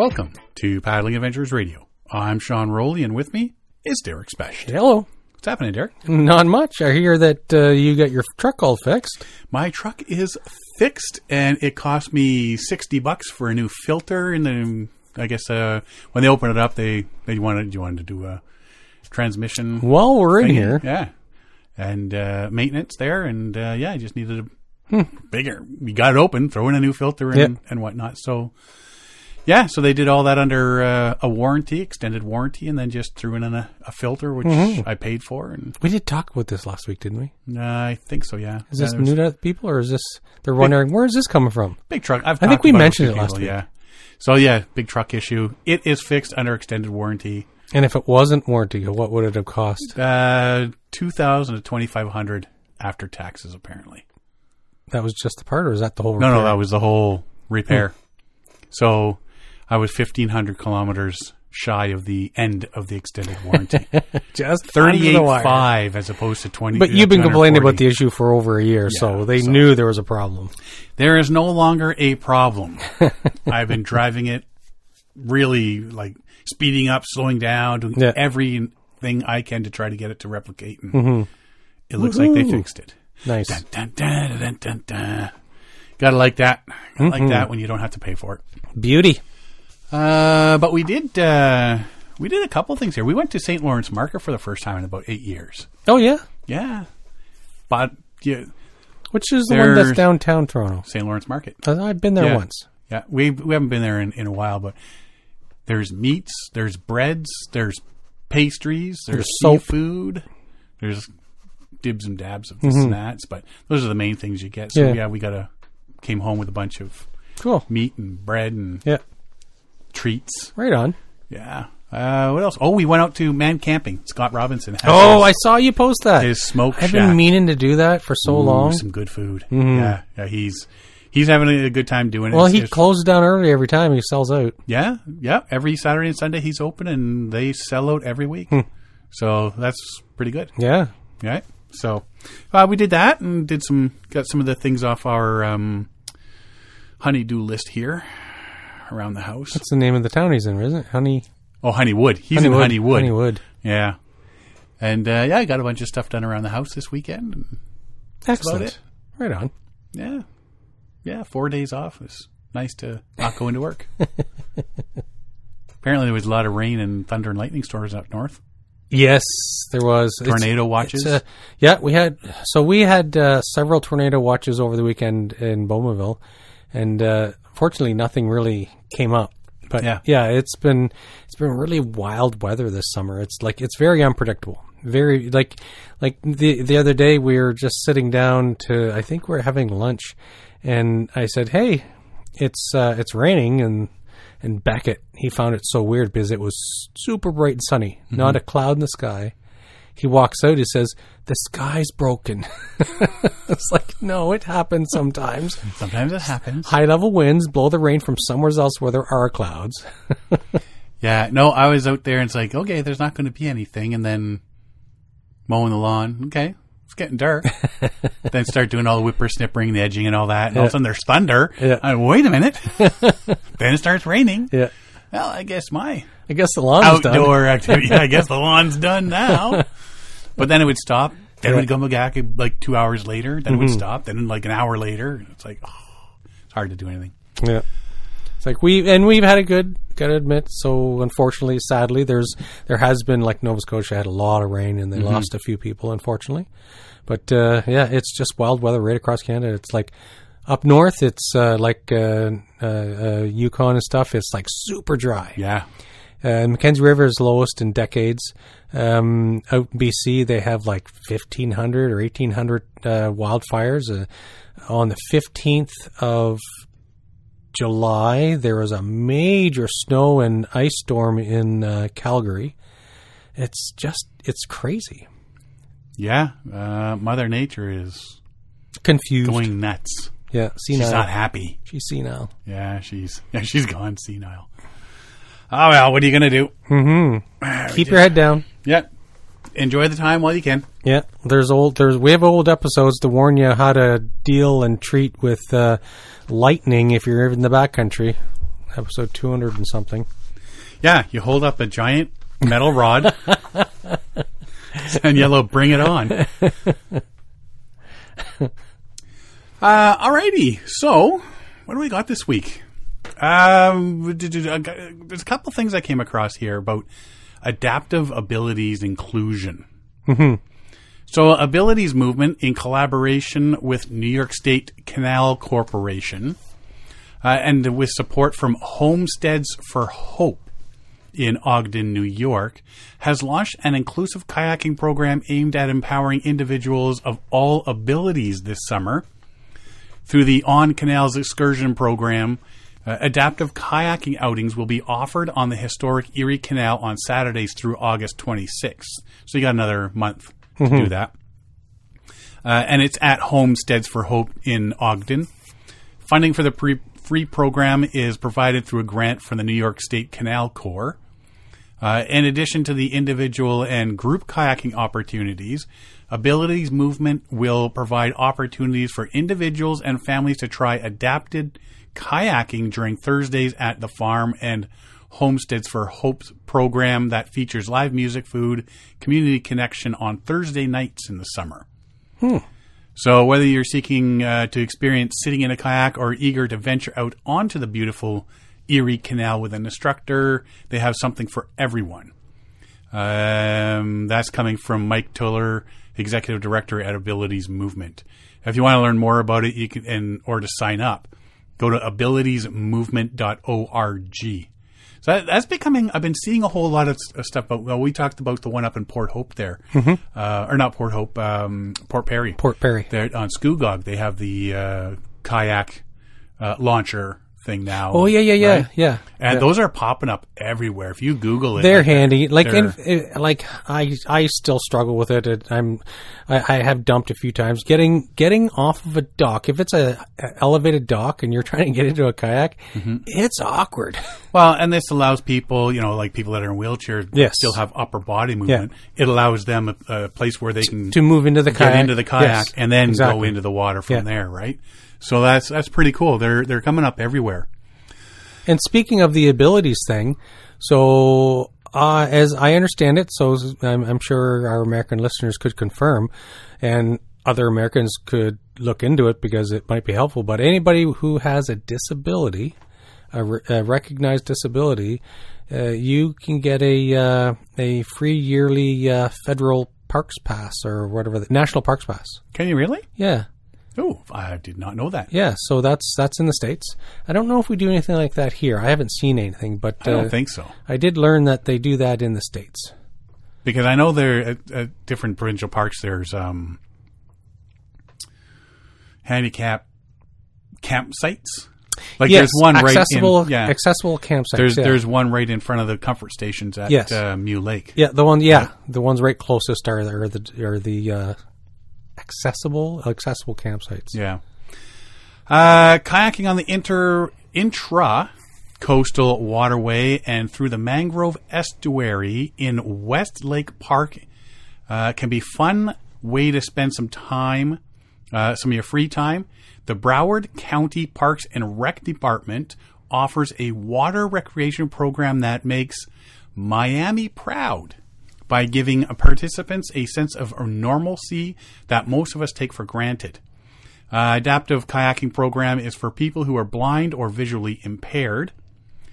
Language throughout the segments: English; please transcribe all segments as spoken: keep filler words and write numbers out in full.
Welcome to Paddling Adventures Radio. I'm Sean Rowley, and with me is Derek Special. Hello. What's happening, Derek? Not much. I hear that uh, you got your truck all fixed. My truck is fixed, and it cost me sixty bucks for a new filter. And then I guess uh, when they open it up, they, they wanted you wanted to do a transmission. While we're thing. in here. Yeah. And uh, maintenance there. And uh, yeah, I just needed a hmm. bigger. We got it open, throw in a new filter and, yep. and whatnot. So yeah, so they did all that under uh, a warranty, extended warranty, and then just threw in an, a, a filter, which mm-hmm. I paid for. And we did talk about this last week, didn't we? Uh, I think so, yeah. Is yeah, this new to people, or is this, they're wondering, big, where is this coming from? Big truck. I've I think we mentioned it, it last people, week. Yeah. So, yeah, big truck issue. It is fixed under extended warranty. And if it wasn't warranty, what would it have cost? Uh, two thousand to twenty-five hundred after taxes, apparently. That was just the part, or is that the whole repair? No, no, that was the whole repair. Hmm. So I was fifteen hundred kilometers shy of the end of the extended warranty. Just thirty-eight point five as opposed to twenty. But you've been complaining about the issue for over a year, yeah, so they so. knew there was a problem. There is no longer a problem. I've been driving it really, like, speeding up, slowing down, doing yeah. everything I can to try to get it to replicate. And mm-hmm. it looks Woo-hoo. like they fixed it. Nice. Dun, dun, dun, dun, dun, dun. Gotta like that. Mm-hmm. Like that when you don't have to pay for it. Beauty. Uh, but we did uh, we did a couple things here. We went to Saint Lawrence Market for the first time in about eight years. Oh yeah, yeah. But yeah, which is the one that's downtown Toronto, Saint Lawrence Market. I've been there yeah. once. Yeah, we we haven't been there in, in a while. But there's meats, there's breads, there's pastries, there's, there's seafood, soap. There's dibs and dabs of this mm-hmm. and that. But those are the main things you get. So yeah, yeah we got a came home with a bunch of cool meat and bread and yeah. treats. Right on. Yeah. Uh, what else? Oh, we went out to man camping. Scott Robinson. Oh, his, I saw you post that. His smoke I've shack. I've been meaning to do that for so Ooh, long. Some good food. Mm-hmm. Yeah. yeah. He's he's having a good time doing it. Well, it's, he it's, closes down early every time. He sells out. Yeah. Yeah. Every Saturday and Sunday he's open, and they sell out every week. Hmm. So that's pretty good. Yeah. Right. So uh, we did that and did some got some of the things off our um, honey-do list here. Around the house. That's the name of the town he's in, isn't it? Honey. Oh, Honeywood. He's Honeywood. in Honeywood. Honeywood. Yeah. And uh, yeah, I got a bunch of stuff done around the house this weekend. That's Excellent. About it. Right on. Yeah. Yeah. Four days off. It's nice to not go into work. Apparently, there was a lot of rain and thunder and lightning storms up north. Yes, there was. Tornado it's, watches. It's, uh, yeah, we had. So we had uh, several tornado watches over the weekend in Beaumville, and uh, fortunately, nothing really came up, but yeah. yeah, it's been it's been really wild weather this summer. It's like it's very unpredictable. Very like like the the other day we were just sitting down to I think we we're having lunch, and I said, "Hey, it's uh, it's raining," and and Beckett he found it so weird because it was super bright and sunny, mm-hmm. not a cloud in the sky. He walks out, he says, "The sky's broken." It's like, no, it happens sometimes. Sometimes it happens. High level winds blow the rain from somewhere else where there are clouds. Yeah, no, I was out there and it's like, okay, there's not going to be anything. And then mowing the lawn, okay, it's getting dark. Then start doing all the whippersnippering, the edging and all that. And yeah. all of a sudden there's thunder. Yeah. I'm like, wait a minute. Then it starts raining. Yeah. Well, I guess my I guess the lawn's outdoor done. Outdoor activity. I guess the lawn's done now. But then it would stop. Then yeah. it would come back like two hours later. Then mm-hmm. it would stop. Then like an hour later, it's like oh, it's hard to do anything. Yeah, it's like we and we've had a good. Gotta admit. So unfortunately, sadly, there's there has been like Nova Scotia had a lot of rain and they mm-hmm. lost a few people, unfortunately. But uh, yeah, it's just wild weather right across Canada. It's like. Up north, it's uh, like uh, uh, uh, Yukon and stuff. It's like super dry. Yeah. Uh, Mackenzie River is lowest in decades. Um, out in B C, they have like fifteen hundred or eighteen hundred uh, wildfires. Uh, on the fifteenth of July, there was a major snow and ice storm in uh, Calgary. It's just, it's crazy. Yeah. Uh, Mother Nature is confused. Going nuts. Yeah, senile. She's not happy. She's senile. Yeah, she's yeah, she's gone senile. Oh, well, what are you going to do? Mm-hmm. Keep just, your head down. Yeah. Enjoy the time while you can. Yeah. There's old. There's we have old episodes to warn you how to deal and treat with uh, lightning if you're in the backcountry. episode two hundred and something. Yeah, you hold up a giant metal rod and yellow, bring it on. Uh, alrighty, so what do we got this week? Um, there's a couple things I came across here about adaptive abilities inclusion. Mm-hmm. So Abilities Movement, in collaboration with New York State Canal Corporation, uh, and with support from Homesteads for Hope in Ogden, New York, has launched an inclusive kayaking program aimed at empowering individuals of all abilities this summer through the On Canals Excursion Program. Uh, adaptive kayaking outings will be offered on the historic Erie Canal on Saturdays through August twenty-sixth. So you got another month to mm-hmm. do that. Uh, and it's at Homesteads for Hope in Ogden. Funding for the pre- free program is provided through a grant from the New York State Canal Corps. Uh, in addition to the individual and group kayaking opportunities, Abilities Movement will provide opportunities for individuals and families to try adapted kayaking during Thursdays at the Farm and Homesteads for Hope program that features live music, food, community connection on Thursday nights in the summer. Hmm. So whether you're seeking uh, to experience sitting in a kayak or eager to venture out onto the beautiful Erie Canal with an instructor, they have something for everyone. Um, that's coming from Mike Tuller, Executive Director at Abilities Movement. If you want to learn more about it, you can, and or to sign up, go to abilities movement dot org. So that, that's becoming, I've been seeing a whole lot of stuff. But, well, we talked about the one up in Port Hope there, mm-hmm. uh, or not Port Hope, um, Port Perry. Port Perry. There on Scugog, they have the uh, kayak uh, launcher thing now. Oh, yeah, yeah, yeah, right? yeah. And yeah. those are popping up everywhere. If you Google it. They're like handy. They're, like, they're, in, like I I still struggle with it. it I'm, I, I have dumped a few times. Getting getting off of a dock, if it's a, a elevated dock and you're trying to get into a kayak, mm-hmm. it's awkward. Well, and this allows people, you know, like people that are in wheelchairs yes. still have upper body movement. Yeah. It allows them a, a place where they can to move into the kayak, into the kayak yes. and then exactly. go into the water from yeah. there, right? So that's that's pretty cool. They're they're coming up everywhere. And speaking of the abilities thing, so uh, as I understand it, so I'm, I'm sure our American listeners could confirm, and other Americans could look into it because it might be helpful. But anybody who has a disability, a, re- a recognized disability, uh, you can get a uh, a free yearly uh, federal parks pass or whatever, the national parks pass. Can you really? Yeah. Oh, I did not know that. Yeah, so that's that's in the States. I don't know if we do anything like that here. I haven't seen anything, but I don't uh, think so. I did learn that they do that in the States. Because I know there at, at different provincial parks, there's um, handicap campsites. Like yes, there's one accessible, right in yeah. accessible campsites. There's yeah. there's one right in front of the comfort stations at yes. uh, Mew Lake. Yeah, the one. Yeah, right? The ones right closest are the are the. Are the uh, Accessible, accessible campsites. Yeah. Uh, kayaking on the inter, intra-coastal waterway and through the mangrove estuary in Westlake Park uh, can be a fun way to spend some time, uh, some of your free time. The Broward County Parks and Rec Department offers a water recreation program that makes Miami proud by giving participants a sense of normalcy that most of us take for granted. Uh, adaptive kayaking program is for people who are blind or visually impaired. It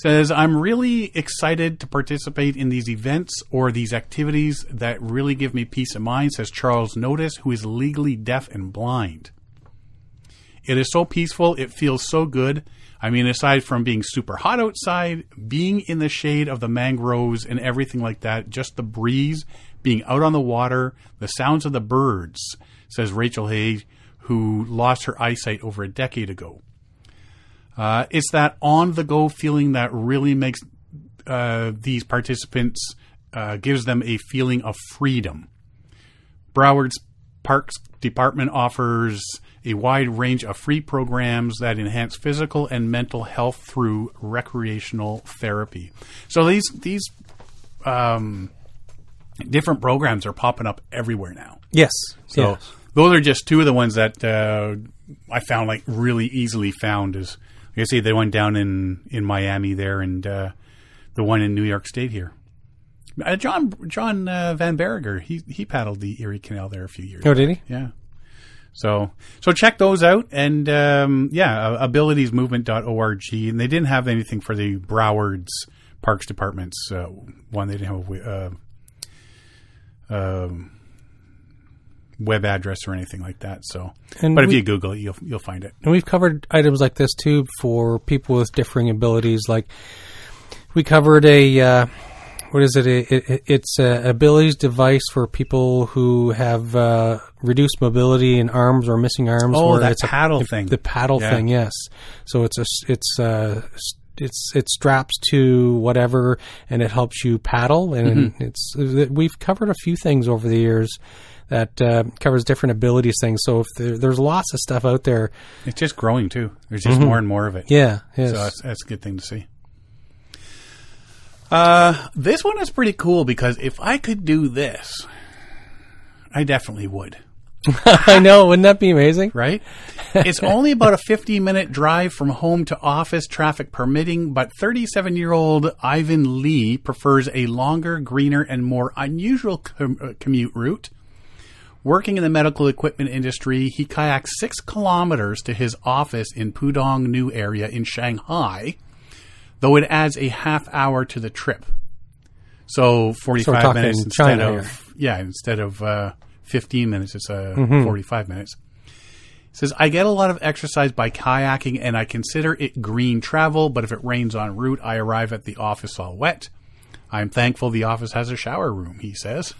says, I'm really excited to participate in these events or these activities that really give me peace of mind, says Charles Notice, who is legally deaf and blind. It is so peaceful. It feels so good. I mean, aside from being super hot outside, being in the shade of the mangroves and everything like that, just the breeze, being out on the water, the sounds of the birds, says Rachel Hayes, who lost her eyesight over a decade ago. Uh, it's that on-the-go feeling that really makes uh, these participants, uh, gives them a feeling of freedom. Broward's Parks Department offers a wide range of free programs that enhance physical and mental health through recreational therapy. So these these um, different programs are popping up everywhere now. Yes. So yes. those are just two of the ones that uh, I found like really easily found is I guess they did one down in, in Miami there, and uh, the one in New York State here. Uh, John John uh, Van Berger, he he paddled the Erie Canal there a few years ago. Oh, did he? Yeah. So so check those out. And, um, yeah, abilities movement dot org. And they didn't have anything for the Broward's Parks Department's uh, one. They didn't have a uh, uh, web address or anything like that. So, and But we, if you Google it, you'll, you'll find it. And we've covered items like this, too, for people with differing abilities. Like we covered a... Uh, What is it? It, it it's an abilities device for people who have uh, reduced mobility in arms or missing arms. Oh, that it's paddle a, thing. The paddle yeah. thing, yes. So it's a, it's a, it's it straps to whatever, and it helps you paddle. And mm-hmm. it's we've covered a few things over the years that uh, covers different abilities things. So if there, there's lots of stuff out there. It's just growing too. There's just mm-hmm. more and more of it. Yeah. Yes. So that's, that's a good thing to see. Uh, this one is pretty cool because if I could do this, I definitely would. I know. Wouldn't that be amazing? Right? It's only about a fifty-minute drive from home to office, traffic permitting, but thirty-seven-year-old Ivan Lee prefers a longer, greener, and more unusual com- commute route. Working in the medical equipment industry, he kayaks six kilometers to his office in Pudong New Area in Shanghai, though it adds a half hour to the trip. So forty-five so minutes instead China of, here. yeah, instead of uh, fifteen minutes, it's uh, mm-hmm. forty-five minutes. It says, I get a lot of exercise by kayaking and I consider it green travel, but if it rains en route, I arrive at the office all wet. I'm thankful the office has a shower room, he says.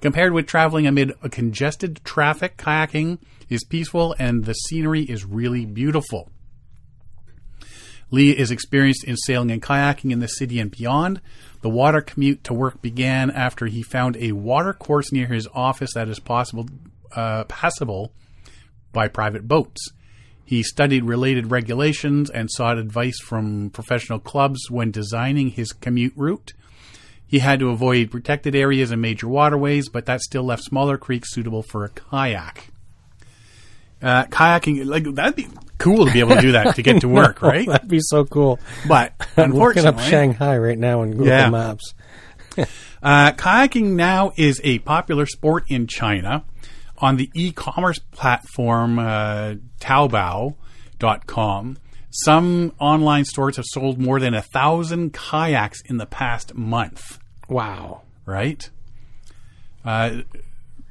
Compared with traveling amid a congested traffic, kayaking is peaceful and the scenery is really beautiful. Lee is experienced in sailing and kayaking in the city and beyond. The water commute to work began after he found a water course near his office that is possible, uh, passable by private boats. He studied related regulations and sought advice from professional clubs when designing his commute route. He had to avoid protected areas and major waterways, but that still left smaller creeks suitable for a kayak. Uh, kayaking, like that'd be cool to be able to do that to get to work, no, right? That'd be so cool. But I'm looking up Shanghai right now in Google yeah. Maps. uh, kayaking now is a popular sport in China. On the e-commerce platform uh, Taobao dot com, some online stores have sold more than a thousand kayaks in the past month. Wow! Right? Uh,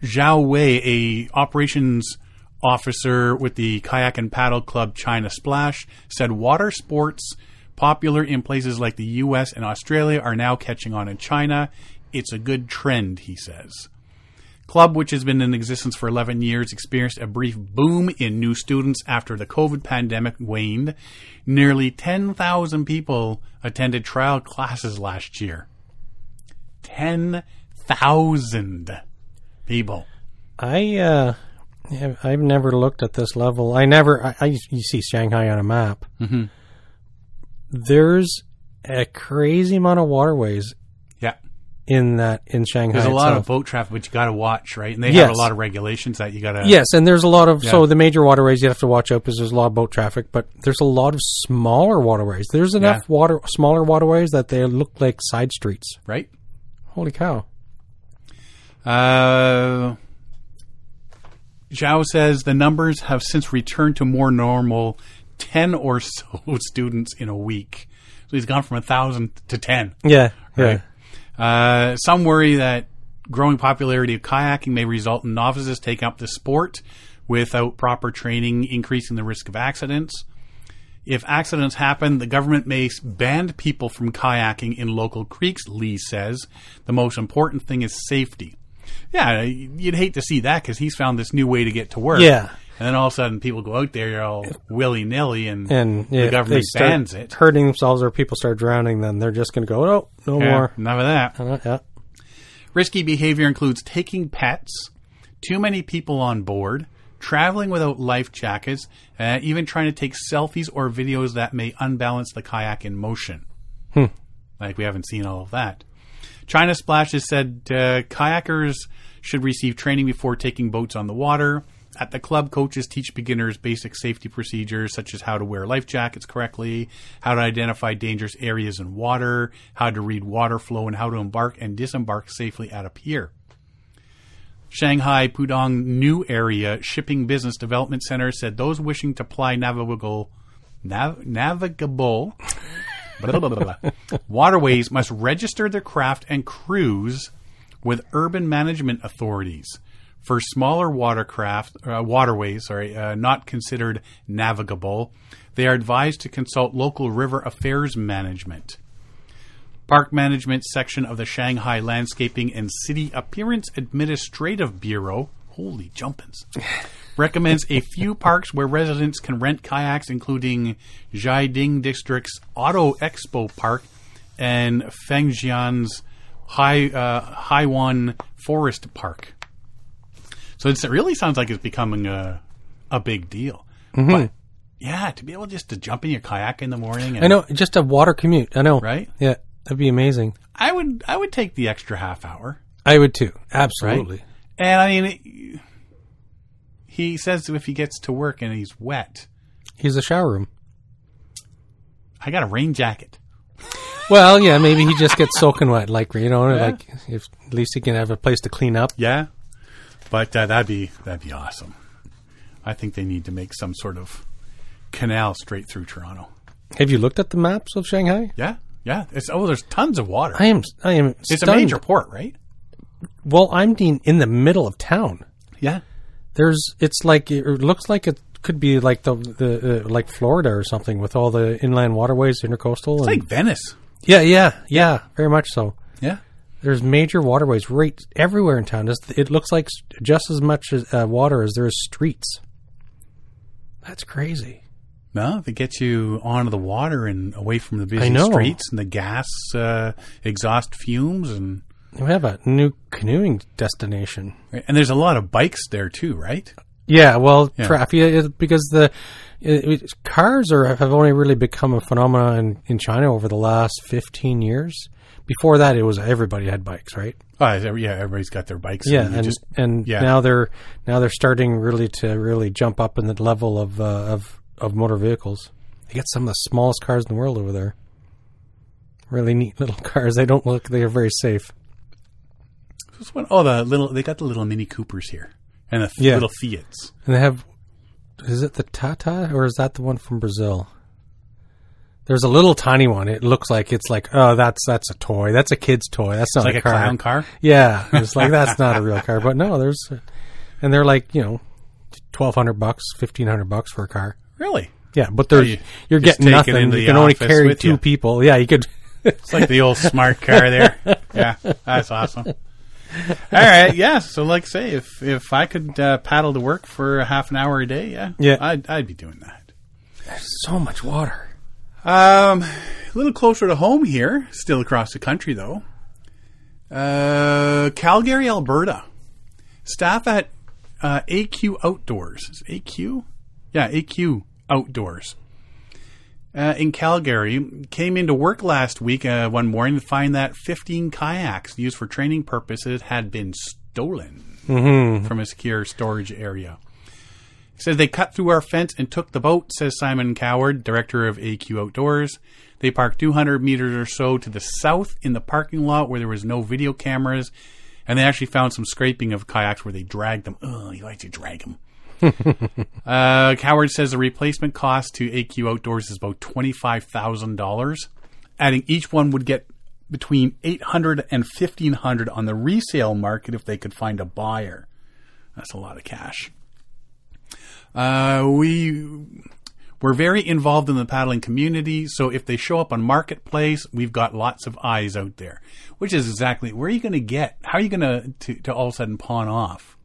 Zhao Wei, a operations officer with the Kayak and Paddle Club China Splash, said water sports popular in places like the U S and Australia are now catching on in China. It's a good trend, he says. Club, which has been in existence for eleven years, experienced a brief boom in new students after the COVID pandemic waned. Nearly ten thousand people attended trial classes last year. ten thousand people. I, uh... I've never looked at this level. I never. I, I you see Shanghai on a map. Mm-hmm. There's a crazy amount of waterways. Yeah. In that in Shanghai, there's a lot itself. of boat traffic, which you got to watch, right? And they yes. have a lot of regulations that you got to. Yes, and there's a lot of yeah. so the major waterways you have to watch out because there's a lot of boat traffic, but there's a lot of smaller waterways. There's enough yeah. water smaller waterways that they look like side streets, right? Holy cow. Uh. Zhao says the numbers have since returned to more normal ten or so students in a week. So he's gone from one thousand to ten. Yeah. Right? Yeah. Uh, some worry that growing popularity of kayaking may result in novices taking up the sport without proper training, increasing the risk of accidents. If accidents happen, the government may ban people from kayaking in local creeks, Lee says. The most important thing is safety. Yeah, you'd hate to see that because he's found this new way to get to work. Yeah. And then all of a sudden people go out there all willy-nilly and, and yeah, the government they bans it. Hurting themselves or people start drowning, then they're just going to go, oh, no yeah, more. None of that. Uh, yeah. Risky behavior includes taking pets, too many people on board, traveling without life jackets, uh, even trying to take selfies or videos that may unbalance the kayak in motion. Hmm. Like we haven't seen all of that. China Splash has said uh, kayakers should receive training before taking boats on the water. At the club, coaches teach beginners basic safety procedures such as how to wear life jackets correctly, how to identify dangerous areas in water, how to read water flow, and how to embark and disembark safely at a pier. Shanghai Pudong New Area Shipping Business Development Center said those wishing to ply navigable nav, navigable blah, blah, blah, blah, waterways must register their craft and crews with urban management authorities. For smaller watercraft uh, waterways, sorry, uh, not considered navigable, they are advised to consult local river affairs management. Park Management Section of the Shanghai Landscaping and City Appearance Administrative Bureau, holy jumpins, recommends a few parks where residents can rent kayaks, including Jiading District's Auto Expo Park and Fengjian's Hai, uh, Haiwan Forest Park. So it's, it really sounds like it's becoming a, a big deal. Mm-hmm. But yeah, to be able just to jump in your kayak in the morning. And, I know, just a water commute. I know. Right? Yeah. That'd be amazing. I would I would take the extra half hour. I would too. Absolutely. Right? And I mean, it, he says if he gets to work and he's wet. He's a shower room. I got a rain jacket. Well, yeah, maybe he just gets soaking wet. Like, you know, yeah. like if at least he can have a place to clean up. Yeah. But uh, that'd be that'd be awesome. I think they need to make some sort of canal straight through Toronto. Have you looked at the maps of Shanghai? Yeah. Yeah, it's oh, there's tons of water. I am, I am. It's stunned. A major port, right? Well, I'm Dean in the middle of town. Yeah, there's. It's like it looks like it could be like the the uh, like Florida or something with all the inland waterways, intercoastal. It's and, like Venice. Yeah, yeah, yeah, very much so. Yeah, there's major waterways right everywhere in town. It's, it looks like just as much as, uh, water as there is streets. That's crazy. No, they get you onto the water and away from the busy streets and the gas uh, exhaust fumes. And we have a new canoeing destination. Right. And there's a lot of bikes there too, right? Yeah, well, yeah. traffic because the it, it, cars are have only really become a phenomenon in, in China over the last fifteen years. Before that, it was everybody had bikes, right? Oh, yeah, everybody's got their bikes. Yeah, and, and, just, and yeah. now they're now they're starting really to really jump up in the level of uh, of of motor vehicles. They got some of the smallest cars in the world over there. Really neat little cars. They don't look, they are very safe. One, oh, the little, they got the little Mini Coopers here and the f- yeah. little Fiats. And they have, is it the Tata or is that the one from Brazil? There's a little tiny one. It looks like it's like, oh, that's, that's a toy. That's a kid's toy. That's not like a car. Like a clown car? Yeah. It's like, that's not a real car, but no, there's, and they're like, you know, twelve hundred bucks, fifteen hundred bucks for a car. Really? Yeah, but there's you, you're getting nothing. You can only carry two you. people. Yeah, you could. It's like the old smart car there. Yeah, that's awesome. All right, yeah. So, like, say if if I could uh, paddle to work for half an hour a day, yeah, yeah, I'd I'd be doing that. There's so much water. Um, a little closer to home here, still across the country though. Uh, Calgary, Alberta. Staff at uh, A Q Outdoors. Is it A Q? Yeah, A Q Outdoors uh, in Calgary came into work last week uh, one morning to find that fifteen kayaks used for training purposes had been stolen mm-hmm. from a secure storage area. It says they cut through our fence and took the boat, says Simon Coward, director of A Q Outdoors. They parked two hundred meters or so to the south in the parking lot where there was no video cameras, and they actually found some scraping of kayaks where they dragged them. Ugh, he likes to drag them. uh, Coward says the replacement cost to A Q Outdoors is about twenty-five thousand dollars. Adding each one would get between eight hundred dollars and fifteen hundred dollars on the resale market if they could find a buyer. That's a lot of cash. Uh, we we're very involved in the paddling community, so if they show up on Marketplace, we've got lots of eyes out there. Which is exactly where are you going to get? How are you going to to all of a sudden pawn off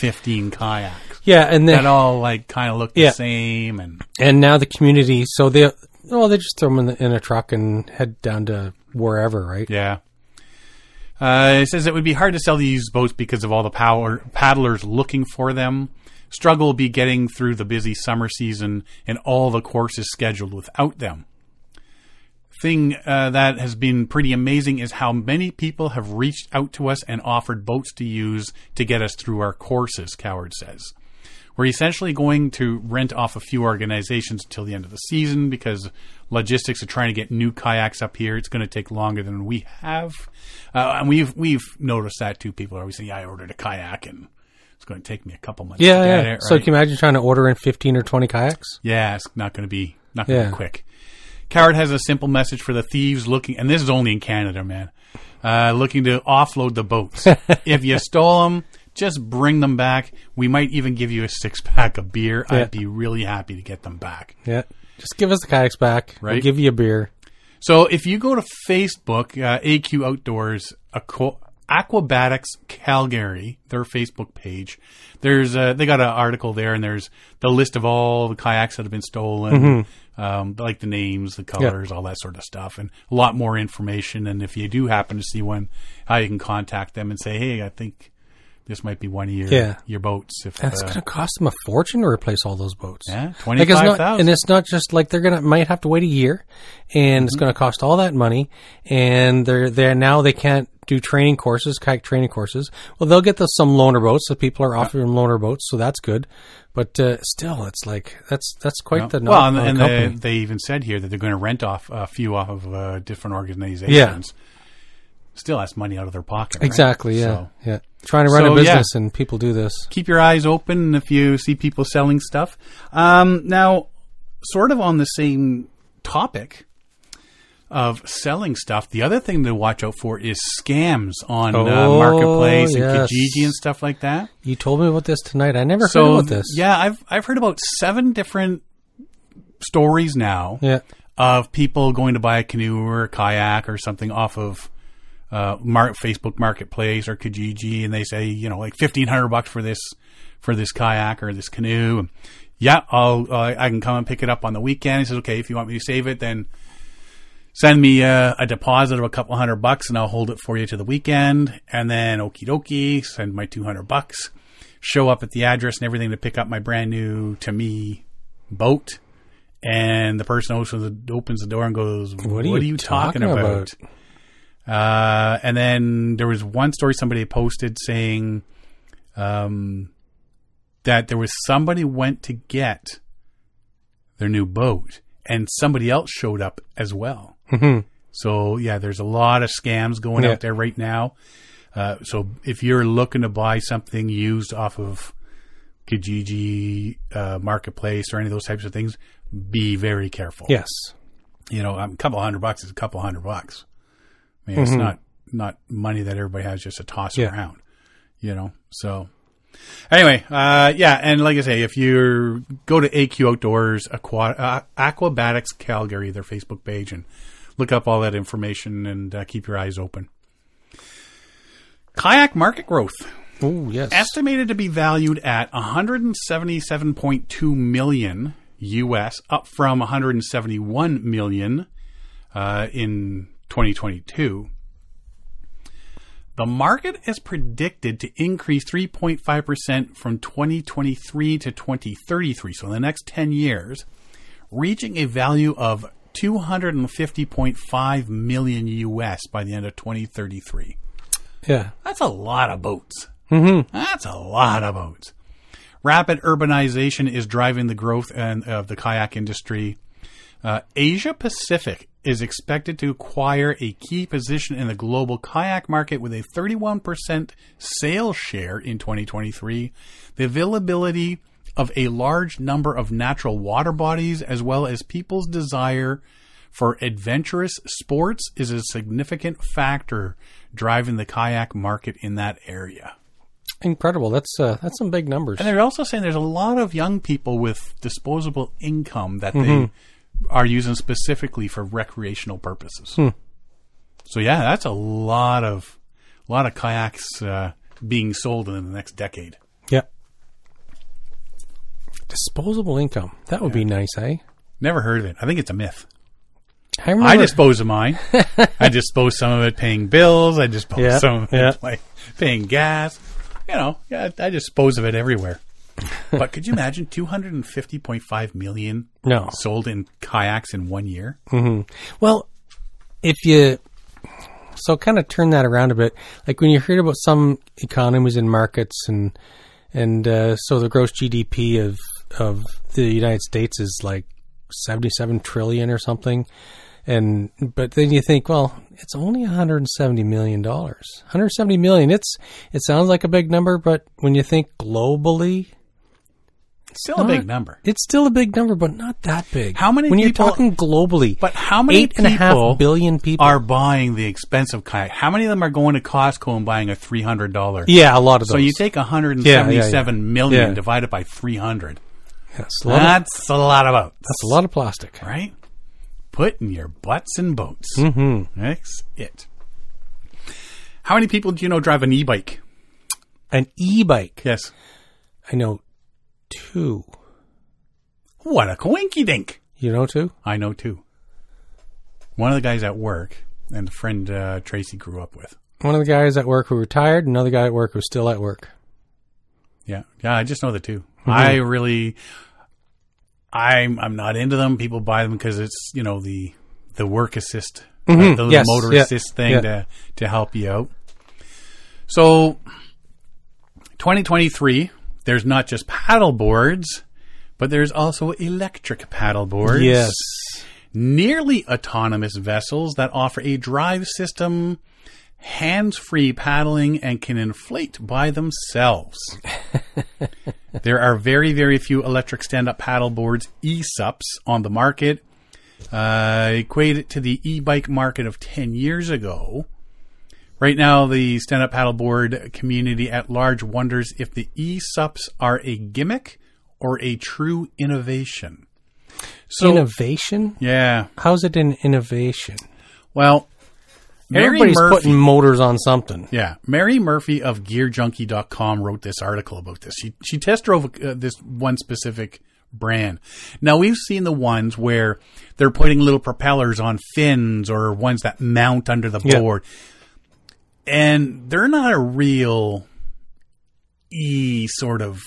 fifteen kayaks. Yeah, and then that all like kind of look the yeah. same, and and now the community. So they, well, they just throw them in, the, in a truck and head down to wherever, right? Yeah. Uh, it says it would be hard to sell these boats because of all the power paddlers looking for them. Struggle will be getting through the busy summer season and all the courses scheduled without them. Thing uh, that has been pretty amazing is how many people have reached out to us and offered boats to use to get us through our courses, Coward says. We're essentially going to rent off a few organizations until the end of the season because logistics of trying to get new kayaks up here, it's going to take longer than we have. Uh, and we've we've noticed that too. People are always saying, yeah, I ordered a kayak and it's going to take me a couple months yeah, to get yeah. it. Right? So can you imagine trying to order in fifteen or twenty kayaks? Yeah, it's not going to be, not going to yeah. be quick. Coward has a simple message for the thieves looking, and this is only in Canada, man, uh, looking to offload the boats. If you stole them, just bring them back. We might even give you a six-pack of beer. Yeah. I'd be really happy to get them back. Yeah. Just give us the kayaks back. Right? We'll give you a beer. So if you go to Facebook, uh, A Q Outdoors, Aqu- Aquabatics Calgary, their Facebook page, there's a, they got an article there, and there's the list of all the kayaks that have been stolen, mm-hmm. um, like the names, the colors, yeah. all that sort of stuff, and a lot more information. And if you do happen to see one, how you can contact them and say, hey, I think... this might be one of your, yeah. your boats. If That's uh, going to cost them a fortune to replace all those boats. Yeah, twenty-five thousand dollars. Like and it's not just like they're going to might have to wait a year, and mm-hmm. it's going to cost all that money, and they're there now they can't do training courses, kayak training courses. Well, they'll get the, some loaner boats. The people are offering yeah. loaner boats, so that's good. But uh, still, it's like that's that's quite no. the well, non- and, and they, they even said here that they're going to rent off a few off of uh, different organizations. Yeah. Still has money out of their pocket. Right? Exactly, yeah. So, yeah. Trying to run so, a business yeah. and people do this. Keep your eyes open if you see people selling stuff. Um, now, sort of on the same topic of selling stuff, the other thing to watch out for is scams on oh, uh, Marketplace and yes. Kijiji and stuff like that. You told me about this tonight. I never so, heard about this. Yeah, I've I've heard about seven different stories now yeah. of people going to buy a canoe or a kayak or something off of Uh, Mar- Facebook Marketplace or Kijiji, and they say, you know, like fifteen hundred bucks for this for this kayak or this canoe. And, yeah, I'll uh, I can come and pick it up on the weekend. He says, okay, if you want me to save it, then send me uh, a deposit of a couple hundred bucks, and I'll hold it for you to the weekend. And then okie dokie, send my two hundred bucks. Show up at the address and everything to pick up my brand new to me boat, and the person opens the door and goes, "What are, what you, are you talking, talking about?" about? Uh, and then there was one story somebody posted saying, um, that there was somebody went to get their new boat and somebody else showed up as well. Mm-hmm. So yeah, there's a lot of scams going yeah. out there right now. Uh, so if you're looking to buy something used off of Kijiji, uh, Marketplace or any of those types of things, be very careful. Yes. You know, a couple hundred bucks is a couple hundred bucks. I mean, mm-hmm. it's not, not money that everybody has just to toss yeah. around, you know? So anyway, uh, yeah. And like I say, if you go to A Q Outdoors, Aqua, uh, Aquabatics Calgary, their Facebook page, and look up all that information and uh, keep your eyes open. Kayak market growth. Oh, yes. Estimated to be valued at one hundred seventy-seven point two million U S, up from one hundred seventy-one million uh, in twenty twenty-two. The market is predicted to increase three point five percent from twenty twenty-three to twenty thirty-three, so in the next ten years, reaching a value of two hundred fifty point five million U S by the end of twenty thirty-three. Yeah. That's a lot of boats. Mm-hmm. That's a lot of boats. Rapid urbanization is driving the growth and, of the kayak industry. Uh, Asia Pacific is expected to acquire a key position in the global kayak market with a thirty-one percent sales share in twenty twenty-three. The availability of a large number of natural water bodies as well as people's desire for adventurous sports is a significant factor driving the kayak market in that area. Incredible. That's uh, that's some big numbers. And they're also saying there's a lot of young people with disposable income that mm-hmm. they are using specifically for recreational purposes. Hmm. So yeah, that's a lot of a lot of kayaks uh, being sold in the next decade. Yeah. Disposable income. That would yeah. be nice, eh? Never heard of it. I think it's a myth. I, remember- I dispose of mine. I dispose some of it paying bills. I dispose yeah, some of yeah. it like paying gas. You know, yeah, I dispose of it everywhere. But could you imagine two hundred fifty point five million no. sold in kayaks in one year? Mm-hmm. Well, if you so kind of turn that around a bit, like when you hear about some economies and markets and And uh, so the gross G D P of of the United States is like seventy-seven trillion dollars or something. And but then you think, well, it's only one hundred seventy million dollars. one hundred seventy million dollars, it's it sounds like a big number, but when you think globally, it's still not a big number. It's still a big number, but not that big. How many when people, you're talking globally, but how many eight and a half billion people are buying the expensive kayak? How many of them are going to Costco and buying a three hundred dollars? Yeah, a lot of those. So you take one hundred seventy-seven yeah, yeah, yeah. million yeah. divided by three hundred. That's a lot, that's of, a lot of boats. That's a lot of plastic. Right? Put in your butts and boats. Mm-hmm. That's it. How many people do you know drive an e-bike? An e-bike? Yes. I know two. What a coinky-dink. You know two? I know two. One of the guys at work and a friend uh, Tracy grew up with. One of the guys at work who retired, another guy at work who's still at work. Yeah. Yeah, I just know the two. Mm-hmm. I really... I'm I'm not into them. People buy them because it's, you know, the the work assist, mm-hmm. uh, the yes. motor yeah. assist thing yeah. to, to help you out. So, twenty twenty-three, there's not just paddle boards, but there's also electric paddle boards. Yes. Nearly autonomous vessels that offer a drive system, hands-free paddling, and can inflate by themselves. There are very, very few electric stand-up paddle boards, E S U Ps, on the market. Uh, equate it to the e-bike market of ten years ago. Right now, the stand-up paddleboard community at large wonders if the E S U Ps are a gimmick or a true innovation. So, innovation? Yeah. How's it an innovation? Well... Mary Everybody's Murphy, putting motors on something. Yeah. Mary Murphy of gear junkie dot com wrote this article about this. She she test drove uh, this one specific brand. Now, we've seen the ones where they're putting little propellers on fins or ones that mount under the board. Yeah. And they're not a real E sort of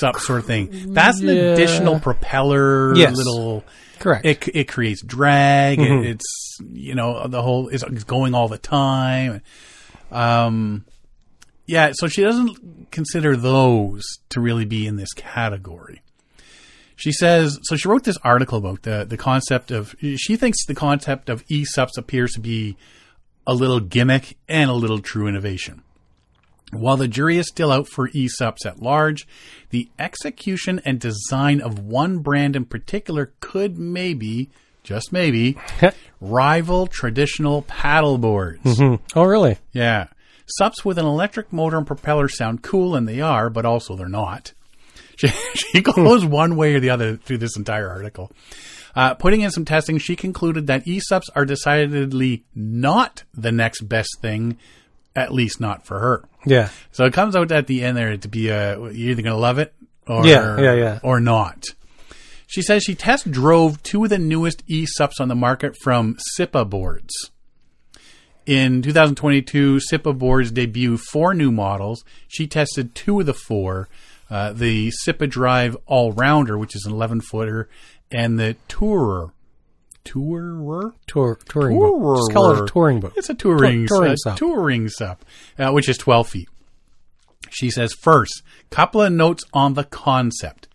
sub sort of thing. That's an yeah. additional propeller yes. little... Correct. It it creates drag. Mm-hmm. It, it's, you know, the whole is going all the time. Um, yeah. So she doesn't consider those to really be in this category. She says, so she wrote this article about the, the concept of, she thinks the concept of E S U Ps appears to be a little gimmick and a little true innovation. While the jury is still out for E S U Ps at large, the execution and design of one brand in particular could maybe, just maybe, rival traditional paddle boards. Mm-hmm. Oh, really? Yeah. S U Ps with an electric motor and propeller sound cool, and they are, but also they're not. She, she goes one way or the other through this entire article. Uh, putting in some testing, she concluded that E S U Ps are decidedly not the next best thing, at least not for her. Yeah. So it comes out at the end there to be a, you're either going to love it or yeah, yeah, yeah. or not. She says she test drove two of the newest E S U Ps on the market from SIPA boards. In two thousand twenty-two, SIPA boards debuted four new models. She tested two of the four, uh, the SIPA Drive All-Rounder, which is an eleven-footer, and the Tourer. Tourer? Tour, touring Tourer. Boat. Just call it a touring boat. It's a touring, Tour, touring, sup. touring sup, uh, which is twelve feet. She says, first, couple of notes on the concept.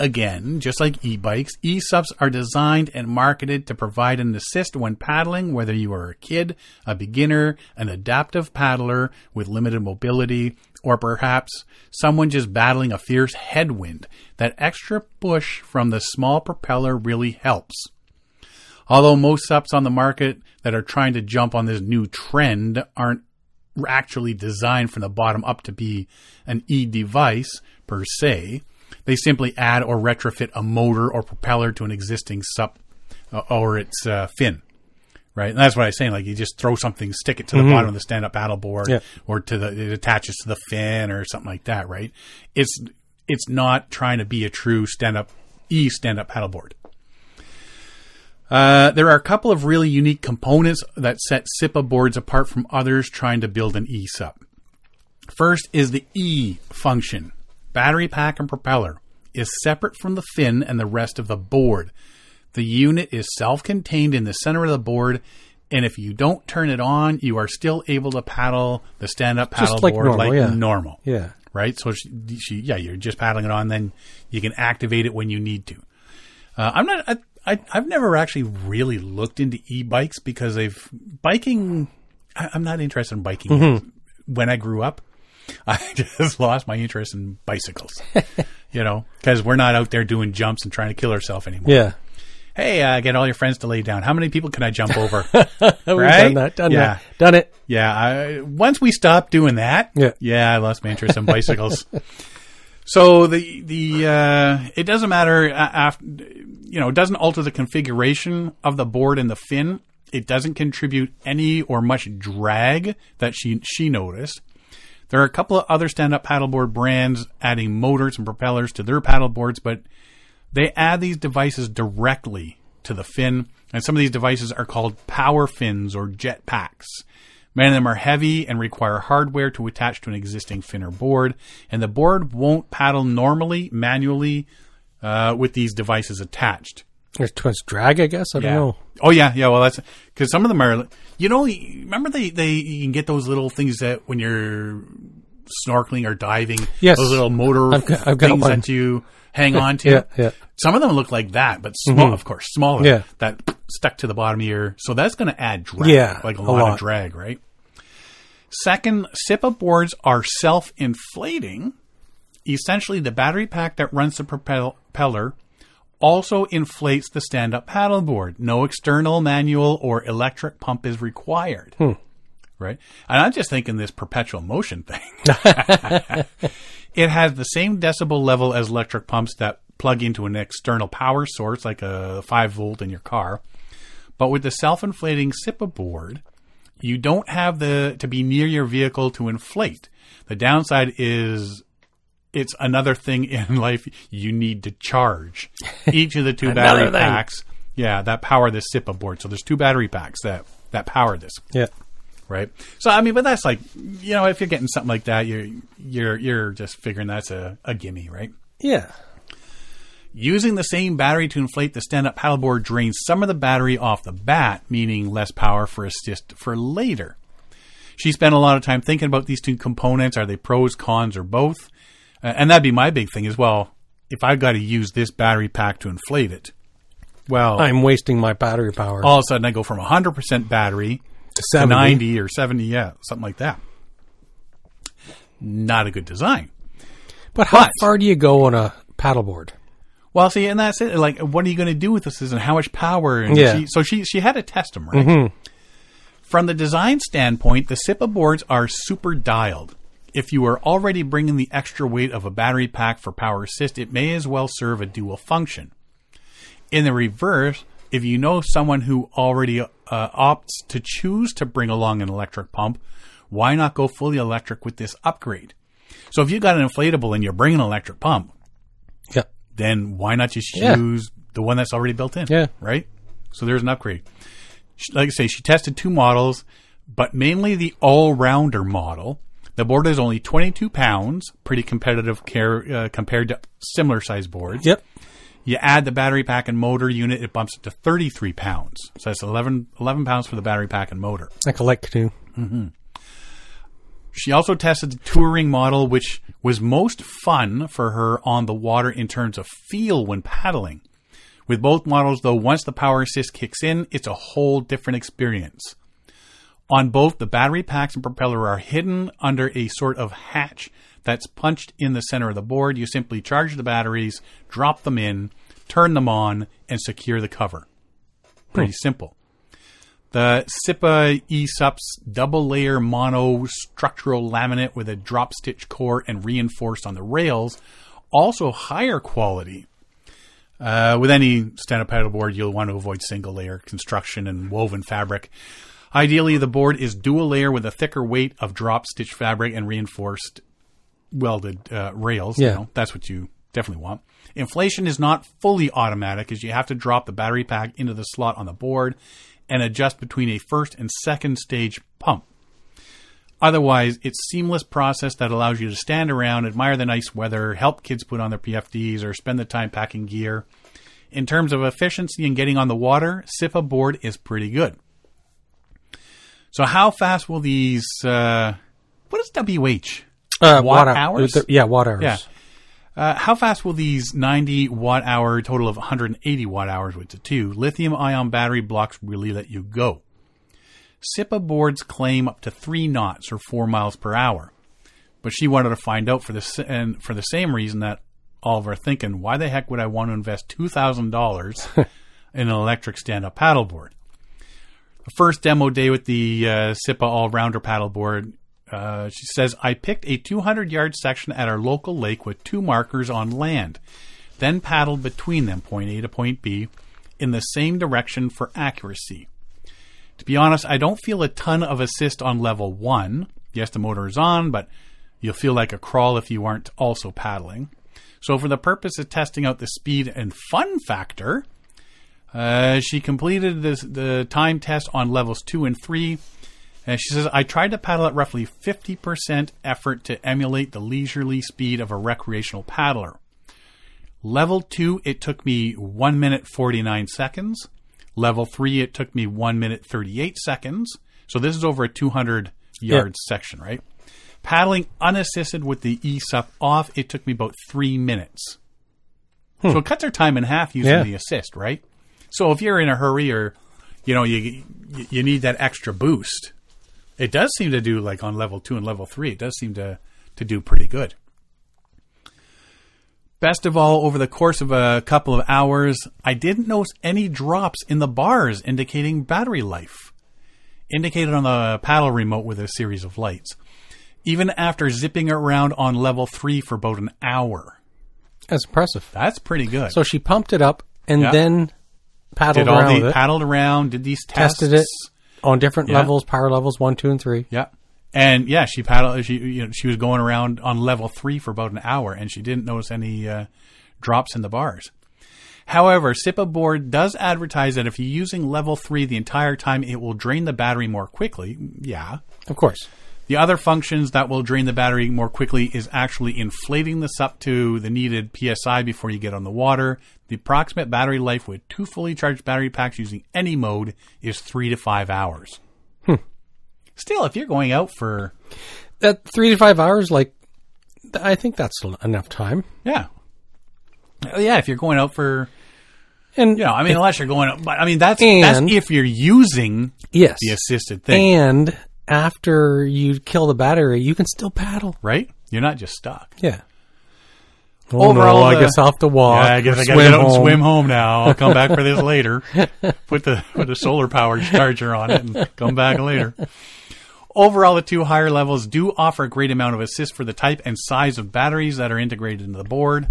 Again, just like e-bikes, E S U Ps are designed and marketed to provide an assist when paddling, whether you are a kid, a beginner, an adaptive paddler with limited mobility, or perhaps someone just battling a fierce headwind. That extra push from the small propeller really helps. Although most S U Ps on the market that are trying to jump on this new trend aren't actually designed from the bottom up to be an e-device per se, they simply add or retrofit a motor or propeller to an existing S U P uh, or its uh, fin, right? And that's what I was saying. Like, you just throw something, stick it to the mm-hmm. bottom of the stand-up paddle board, yeah. or to the it attaches to the fin or something like that, right? It's it's not trying to be a true stand-up e stand-up paddle board. Uh, there are a couple of really unique components that set SIPA boards apart from others trying to build an E S U P. First is the E function. Battery pack and propeller is separate from the fin and the rest of the board. The unit is self-contained in the center of the board, and if you don't turn it on, you are still able to paddle the stand-up paddle board like normal. Yeah. normal. Yeah. right? So she, she yeah, you're just paddling it on. Then you can activate it when you need to. Uh, I'm not. I, I, I've never actually really looked into e-bikes because I've biking. I, I'm not interested in biking. Mm-hmm. When I grew up, I just lost my interest in bicycles. You know, because we're not out there doing jumps and trying to kill ourselves anymore. Yeah. Hey, uh, get all your friends to lay down. How many people can I jump over? Right? Done that. Done yeah. that. Done it. Yeah. I, once we stopped doing that, yeah. yeah, I lost my interest in bicycles. So the the uh, it doesn't matter. After, you know, it doesn't alter the configuration of the board and the fin. It doesn't contribute any or much drag that she she noticed. There are a couple of other stand-up paddleboard brands adding motors and propellers to their paddleboards, but they add these devices directly to the fin, and some of these devices are called power fins or jet packs. Many of them are heavy and require hardware to attach to an existing fin or board, and the board won't paddle normally, manually, uh, with these devices attached. There's twist drag, I guess. I yeah. don't know. Oh, yeah. Yeah, well, that's because some of them are, you know, remember they, they, you can get those little things that when you're snorkeling or diving, yes. those little motor I've got, I've got things one. That you hang on to. Yeah, yeah. Some of them look like that, but small, mm-hmm. of course, smaller, yeah. that stuck to the bottom of your, so that's going to add drag, yeah, like a, a lot, lot of drag, right? Second, SIPA boards are self-inflating. Essentially, the battery pack that runs the propeller also inflates the stand-up paddleboard. No external manual or electric pump is required. Hmm. Right? And I'm just thinking this perpetual motion thing. It has the same decibel level as electric pumps that plug into an external power source, like a five volt in your car. But with the self-inflating SIPA board, you don't have the to be near your vehicle to inflate. The downside is it's another thing in life you need to charge. Each of the two battery thing. packs, yeah, that power this SIPA board. So there's two battery packs that, that power this. Yeah. Right. So, I mean, but that's like, you know, if you're getting something like that, you're, you're, you're just figuring that's a, a gimme, right? Yeah. Using the same battery to inflate the stand-up paddleboard drains some of the battery off the bat, meaning less power for assist for later. She spent a lot of time thinking about these two components. Are they pros, cons, or both? Uh, and that'd be my big thing as well. If I've got to use this battery pack to inflate it, well, I'm wasting my battery power. All of a sudden I go from one hundred percent battery to ninety or seventy, yeah, something like that. Not a good design. But how but, far do you go on a paddleboard? Well, see, and that's it. Like, what are you going to do with this? And how much power? And yeah. she, so she she had to test them, right? Mm-hmm. From the design standpoint, the SIPA boards are super dialed. If you are already bringing the extra weight of a battery pack for power assist, it may as well serve a dual function. In the reverse, if you know someone who already uh, opts to choose to bring along an electric pump, why not go fully electric with this upgrade? So if you got an inflatable and you're bringing an electric pump, yeah. then why not just yeah. use the one that's already built in, yeah. right? So there's an upgrade. She, like I say, she tested two models, but mainly the all-rounder model. The board is only twenty-two pounds, pretty competitive care, uh, compared to similar-sized boards. Yep. You add the battery pack and motor unit, it bumps it to thirty-three pounds. So that's eleven, eleven pounds for the battery pack and motor. Like a light canoe. Mm-hmm. She also tested the touring model, which was most fun for her on the water in terms of feel when paddling. With both models, though, once the power assist kicks in, it's a whole different experience. On both, the battery packs and propeller are hidden under a sort of hatch that's punched in the center of the board. You simply charge the batteries, drop them in, turn them on, and secure the cover. Pretty hmm. simple. The SIPA E S U Ps double-layer mono structural laminate with a drop-stitch core and reinforced on the rails, also higher quality. Uh, with any stand-up paddleboard, you'll want to avoid single-layer construction and woven fabric. Ideally, the board is dual-layer with a thicker weight of drop-stitch fabric and reinforced welded uh, rails. Yeah. You know, that's what you definitely want. Inflation is not fully automatic, as you have to drop the battery pack into the slot on the board and adjust between a first and second stage pump. Otherwise, it's a seamless process that allows you to stand around, admire the nice weather, help kids put on their P F Ds, or spend the time packing gear. In terms of efficiency and getting on the water, SIPA board is pretty good. So how fast will these... Uh, what is W H? Uh, watt, watt hours? Yeah, watt hours. Yeah. Uh, how fast will these ninety watt hour total of one hundred eighty watt hours with the two lithium ion battery blocks really let you go? SIPA boards claim up to three knots or four miles per hour, but she wanted to find out for the and for the same reason that all of us are thinking, why the heck would I want to invest two thousand dollars in an electric stand-up paddleboard? The first demo day with the uh, SIPA all-rounder paddleboard. Uh, she says, I picked a two hundred yard section at our local lake with two markers on land, then paddled between them, point A to point B, in the same direction for accuracy. To be honest, I don't feel a ton of assist on level one. Yes, the motor is on, but you'll feel like a crawl if you aren't also paddling. So for the purpose of testing out the speed and fun factor, uh, she completed this, the time test on levels two and three. And she says, I tried to paddle at roughly fifty percent effort to emulate the leisurely speed of a recreational paddler. Level two, it took me one minute forty-nine seconds. Level three, it took me one minute thirty-eight seconds. So this is over a two hundred yard yeah. section, right? Paddling unassisted with the E S U P off, it took me about three minutes. Hmm. So it cuts our time in half using yeah. the assist, right? So if you're in a hurry or, you know, you you need that extra boost, it does seem to do, like on level two and level three, it does seem to, to do pretty good. Best of all, over the course of a couple of hours, I didn't notice any drops in the bars indicating battery life, indicated on the paddle remote with a series of lights, even after zipping around on level three for about an hour. That's impressive. That's pretty good. So she pumped it up and yeah. then paddled did all around the, it. Paddled around, did these tests. Tested it. On different yeah. levels, power levels one, two, and three. Yeah, and yeah, she paddled. She you know, she was going around on level three for about an hour, and she didn't notice any uh, drops in the bars. However, SIPA board does advertise that if you're using level three the entire time, it will drain the battery more quickly. Yeah, of course. The other functions that will drain the battery more quickly is actually inflating this up to the needed P S I before you get on the water. The approximate battery life with two fully charged battery packs using any mode is three to five hours. Hmm. Still, if you're going out for... That three to five hours, like, I think that's enough time. Yeah. Yeah, if you're going out for... And you know, I mean, if, unless you're going out... But, I mean, that's, and, that's if you're using yes, the assisted thing. And... After you kill the battery, you can still paddle. Right? You're not just stuck. Yeah. Oh, overall, no, I the, guess I'll have to walk. Yeah, I guess I got to get out and swim home now. I'll come back for this later. Put the put the solar-powered charger on it and come back later. Overall, the two higher levels do offer a great amount of assist for the type and size of batteries that are integrated into the board.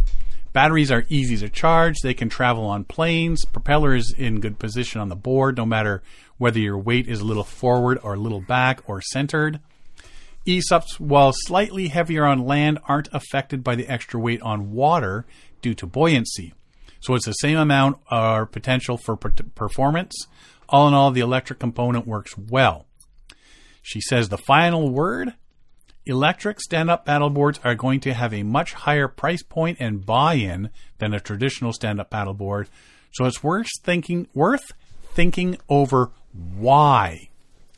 Batteries are easy to charge. They can travel on planes. Propeller is in good position on the board, no matter whether your weight is a little forward or a little back or centered. E S U Ps, while slightly heavier on land, aren't affected by the extra weight on water due to buoyancy. So it's the same amount or potential for performance. All in all, the electric component works well. She says the final word... Electric stand-up paddleboards are going to have a much higher price point and buy-in than a traditional stand-up paddleboard, so it's worth thinking worth thinking over why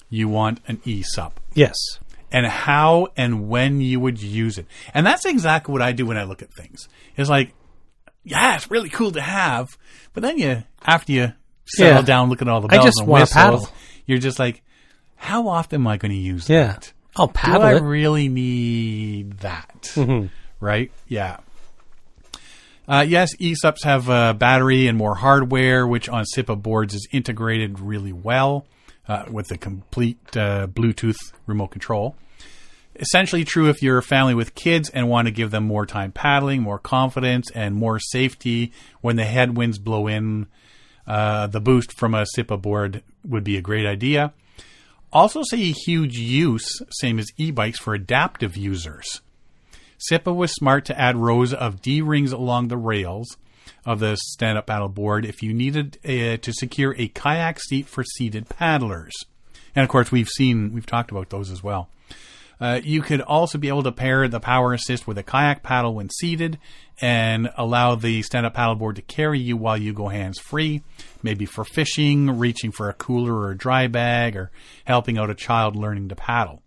you want an E S U P. Yes. And how and when you would use it. And that's exactly what I do when I look at things. It's like, yeah, it's really cool to have, but then you after you settle yeah. down, look at all the bells I just and want whistles, to paddle. You're just like, how often am I going to use yeah. that? I'll paddle Do I it. really need that? Mm-hmm. Right? Yeah. Uh, yes, E S U Ps have uh, battery and more hardware, which on SIPA boards is integrated really well uh, with the complete uh, Bluetooth remote control. Essentially true if you're a family with kids and want to give them more time paddling, more confidence, and more safety when the headwinds blow in. Uh, the boost from a SIPA board would be a great idea. Also see huge use, same as e-bikes, for adaptive users. SIPA was smart to add rows of D-rings along the rails of the stand-up paddle board if you needed uh, to secure a kayak seat for seated paddlers. And, of course, we've seen, we've talked about those as well. Uh, you could also be able to pair the power assist with a kayak paddle when seated and allow the stand-up paddleboard to carry you while you go hands-free, maybe for fishing, reaching for a cooler or a dry bag, or helping out a child learning to paddle.